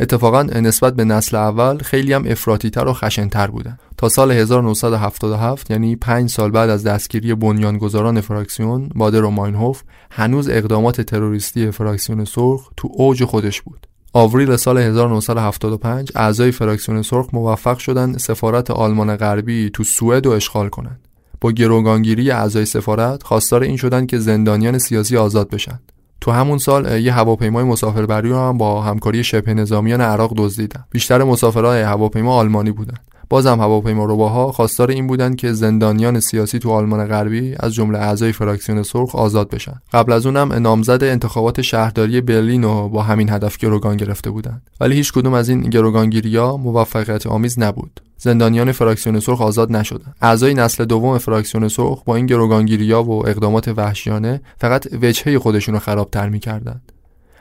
اتفاقا نسبت به نسل اول خیلی هم افراطی‌تر و خشن‌تر بودن. تا سال هزار و نهصد و هفتاد و هفت یعنی پنج سال بعد از دستگیری بنیانگذاران فراکسیون، بادر و ماینهوف، هنوز اقدامات تروریستی فراکسیون سرخ تو اوج خودش بود. آوریل سال هزار و نهصد و هفتاد و پنج اعضای فراکسیون سرخ موفق شدن سفارت آلمان غربی تو سوئد رو اشغال کنند. با گروگانگیری اعضای سفارت خواستار این شدن که زندانیان سیاسی آزاد بشن. تو همون سال یه هواپیمای مسافربری رو هم با همکاری شبه نظامیان عراق دزدیدن. بیشتر مسافرای هواپیما آلمانی بودن. باز هم هواپیما رباها خواستار این بودن که زندانیان سیاسی تو آلمان غربی از جمله اعضای فراکسیون سرخ آزاد بشن. قبل از اونم نامزد انتخابات شهرداری برلین رو با همین هدف گروگان گرفته بودن. ولی هیچ کدوم از این گروگانگیری‌ها موفقیت آمیز نبود. زندانیان فراکسیون سرخ آزاد نشدند. اعضای نسل دوم فراکسیون سرخ با این گروگانگیری‌ها و اقدامات وحشیانه فقط وجهه خودشون رو خرابتر می‌کردند.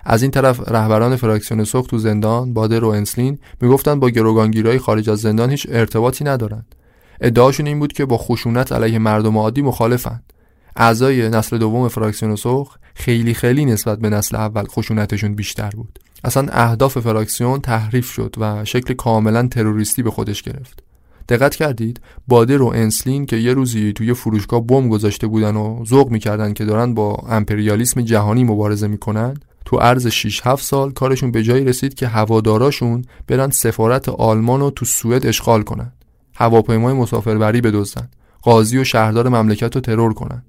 از این طرف رهبران فراکسیون سرخ تو زندان، بادر و انسلین، میگفتن با گروگانگیری‌های خارج از زندان هیچ ارتباطی ندارن. ادعاشون این بود که با خشونت علیه مردم عادی مخالفن. اعضای نسل دوم فراکسیون سرخ خیلی خیلی نسبت به نسل اول خشونتشون بیشتر بود. اصلا اهداف فراکسیون تحریف شد و شکل کاملا تروریستی به خودش گرفت. دقت کردید بادر و انسلین که یه روزی توی فروشگاه بم گذاشته بودن و ذوق می‌کردن که دارن با امپریالیسم جهانی مبارزه می‌کنن، تو عرض شش هفت سال کارشون به جایی رسید که هواداراشون برن سفارت آلمان رو تو سوئد اشغال کنن، هواپیمای مسافربری بدزدن، قاضی و شهردار مملکت رو ترور کنن.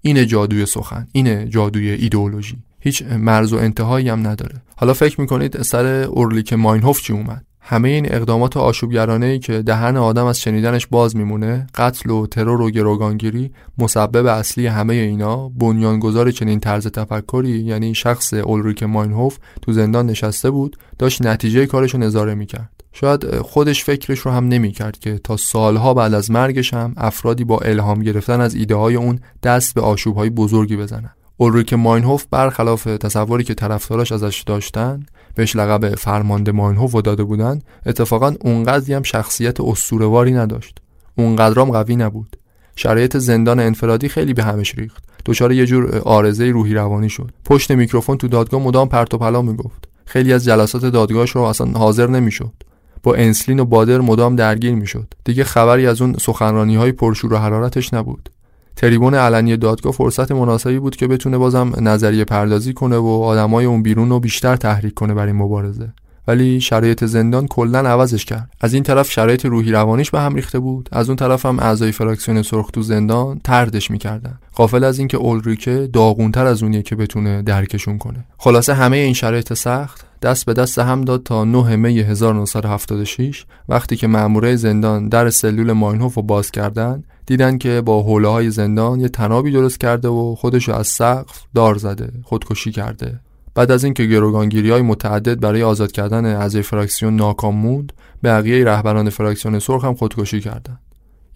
اینه جادوی سخن، اینه جادوی ایدئولوژی. هیچ مرز و انتهایی هم نداره. حالا فکر میکنید سر اورلیک ماینهوف چی اومد؟ همه این اقدامات آشوبگرانه‌ای که دهن آدم از شنیدنش باز میمونه، قتل و ترور و گروگانگیری، مسبب اصلی همه اینا بنیانگذار چنین طرز تفکری یعنی شخص اولریک ماینهوف تو زندان نشسته بود، داشت نتیجه کارش رو نظاره میکرد. شاید خودش فکرش رو هم نمیکرد که تا سالها بعد از مرگش هم افرادی با الهام گرفتن از ایده های اون دست به آشوب‌های بزرگی بزنن. اولریک ماینهوف برخلاف تصوری که طرفداراش ازش داشتن، بهش لقب فرمانده ماینهوف رو داده بودن، اتفاقا اونقدری هم شخصیت اسطوره‌واری نداشت. اونقدرام قوی نبود. شرایط زندان انفرادی خیلی به همش ریخت. دچار یه جور عارضه روحی روانی شد. پشت میکروفون تو دادگاه مدام پرت و پلا میگفت. خیلی از جلسات دادگاهش رو اصلا حاضر نمیشد. با انسلین و بادر مدام درگیر میشد. دیگه خبری از اون سخنرانی‌های پرشور و حرارتش نبود. تریبون علنی دادگاه فرصت مناسبی بود که بتونه بازم نظریه پردازی کنه و آدمای اون بیرون رو بیشتر تحریک کنه برای مبارزه. ولی شرایط زندان کلاً عوضش کرد. از این طرف شرایط روحی روانیش به هم ریخته بود، از اون طرف هم اعضای فراکسیون سرخ تو زندان طردش می‌کردن، غافل از اینکه اولریکه داغونتر از اونیه که بتونه درکشون کنه. خلاصه همه این شرایط سخت دست به دست هم داد تا نه می هزار و نهصد و هفتاد و شش وقتی که مأمورای زندان در سلول ماینهوف رو باز کردن، دیدن که با حوله‌های زندان یه طنابی درست کرده و خودش رو از سقف دار زده، خودکشی کرده. بعد از اینکه گروگانگیری‌های متعدد برای آزاد کردن اعضای فراکسیون ناکام موند، بقیه رهبران فراکسیون سرخ هم خودکشی کردند.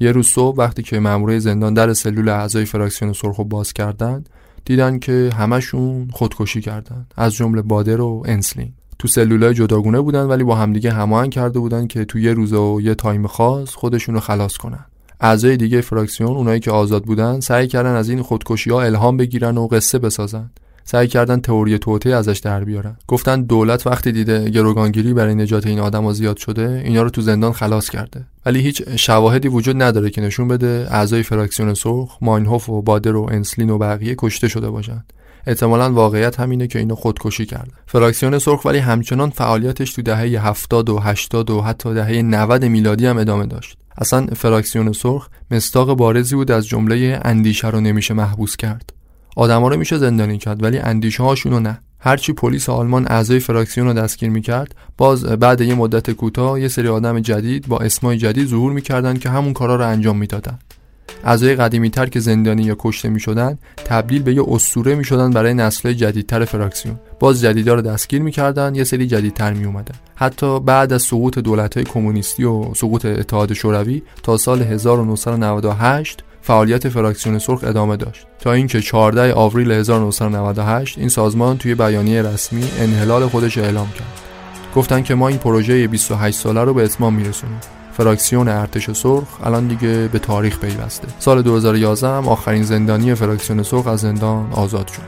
یه روز صبح وقتی که مامورای زندان در سلول اعضای فراکسیون سرخو باز کردن، دیدن که همشون خودکشی کردن، از جمله بادر و انسلین. تو سلولای جداگونه بودن ولی با همدیگه هماهنگ کرده بودن که تو یه روز و یه تایم خاص خودشون رو خلاص کنن. اعضای دیگه فراکسیون، اونایی که آزاد بودن، سعی کردن از این خودکشی‌ها الهام بگیرن و قصه بسازن. سعی کردن تئوری توطئه ازش در بیارن. گفتن دولت وقتی دیده گروگانگیری برای نجات این آدم‌ها زیاد شده، اینا رو تو زندان خلاص کرده. ولی هیچ شواهدی وجود نداره که نشون بده اعضای فراکسیون سرخ، ماینهوف و بادر و انسلین و بقیه کشته شده باشن. احتمالاً واقعیت همینه که اینا خودکشی کردن. فراکسیون سرخ ولی همچنان فعالیتش تو دهه هفتاد و هشتاد و حتی دهه نود میلادی هم ادامه داشت. اصلاً فراکسیون سرخ مصداق بارزی بود از جمله اندیشه رو نمیشه محبوس کرد. آدما رو میشه زندانی کرد ولی اندیشه هاشونو نه. هرچی پلیس آلمان اعضای فراکسیون رو دستگیر میکرد، باز بعد یه مدت کوتاه یه سری آدم جدید با اسمای جدید ظهور میکردن که همون کارا رو انجام میدادن. اعضای قدیمی‌تر که زندانی یا کشته میشدن، تبدیل به یه اسطوره میشدن برای نسل‌های جدیدتر فراکسیون. باز جدیدا رو دستگیر میکردن، یه سری جدیدتر میومدن. حتی بعد از سقوط دولت‌های کمونیستی و سقوط اتحاد شوروی تا سال هزار و نهصد و نود و هشت فعالیت فراکسیون سرخ ادامه داشت، تا اینکه چهارده آوریل هزار و نهصد و نود و هشت این سازمان توی بیانیه رسمی انحلال خودش اعلام کرد. گفتن که ما این پروژه بیست و هشت ساله رو به اتمام میرسونیم. فراکسیون ارتش سرخ الان دیگه به تاریخ پیوسته. سال دو هزار و یازده آخرین زندانی فراکسیون سرخ از زندان آزاد شد.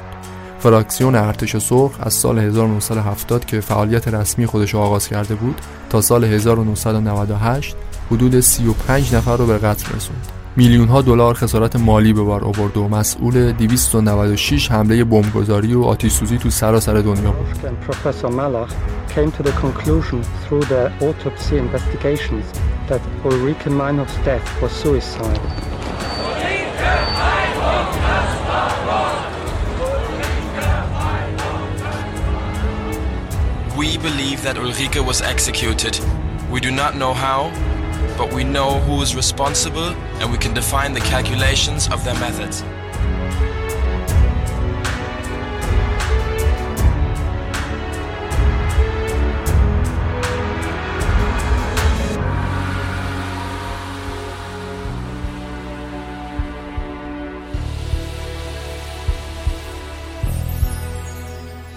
فراکسیون ارتش سرخ از سال هزار و نهصد و هفتاد که فعالیت رسمی خودش رو آغاز کرده بود تا سال هزار و نهصد و نود و هشت حدود سی و پنج نفر رو به قتل رسوند. میلیون ها دلار خسارت مالی به بار آورد و مسئول دویست و نود و شش حمله بمبگذاری و آتش سوزی تو سراسر دنیا بود. Professor Malach came to the conclusion through the autopsy investigations that Ulrike Meinhof's death was suicide. We believe that Ulrike was executed. We do not know how. But we know who is responsible and we can define the calculations of their methods.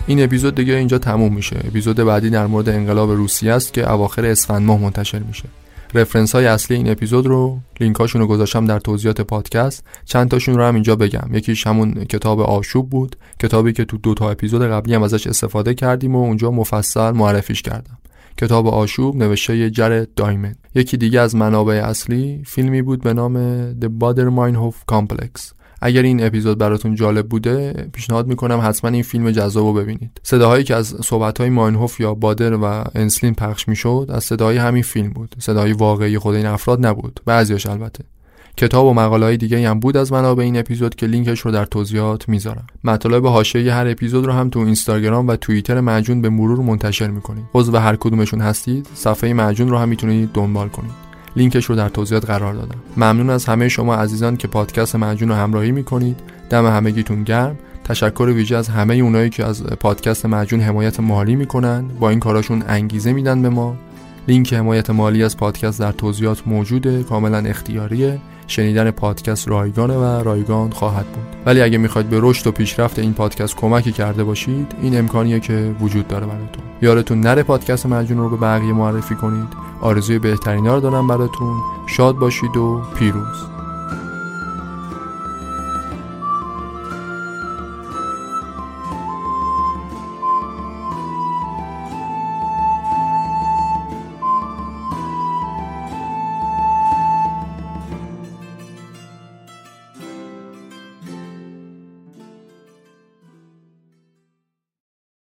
این اپیزود دیگه اینجا تموم میشه. اپیزود بعدی در مورد انقلاب روسیه است که اواخر اسفند ماه منتشر میشه. رفرنس های اصلی این اپیزود رو، لینکاشون رو گذاشتم در توضیحات پادکست. چند تاشون رو هم اینجا بگم. یکیش همون کتاب آشوب بود، کتابی که تو دو تا اپیزود قبلی هم ازش استفاده کردیم و اونجا مفصل معرفیش کردم. کتاب آشوب نوشته جرد دایمن. یکی دیگه از منابع اصلی فیلمی بود به نام The Baader-Meinhof Complex. اگر این اپیزود براتون جالب بوده، پیشنهاد میکنم حتما این فیلم جذابو ببینید. صداهایی که از صحبت‌های ماینهوف یا بادر و انسلین پخش میشد، از صدای همین فیلم بود. صدای واقعی خود این افراد نبود، بعضیاش البته. کتاب و مقاله‌های دیگه‌ای هم بود از منابع این اپیزود که لینکش رو در توضیحات میذارم. مطالب حاشیه هر اپیزود رو هم تو اینستاگرام و توییتر معجون به مرور منتشر می‌کنیم. عضو هر کدومشون هستید، صفحه معجون رو هم می‌تونید دنبال کنید. لینکش رو در توضیحات قرار دادم. ممنون از همه شما عزیزان که پادکست معجون رو همراهی میکنید. دم همگیتون گرم. تشکر ویژه از همه اونایی که از پادکست معجون حمایت مالی میکنن. با این کاراشون انگیزه میدن به ما. لینک حمایت مالی از پادکست در توضیحات موجوده، کاملا اختیاریه. شنیدن پادکست رایگانه و رایگان خواهد بود. ولی اگه میخواید به رشد و پیشرفت این پادکست کمکی کرده باشید، این امکانیه که وجود داره براتون. یادتون نره پادکست معجون رو به بقیه معرفی کنید. آرزوی بهترینا رو دارم براتون. شاد باشید و پیروز.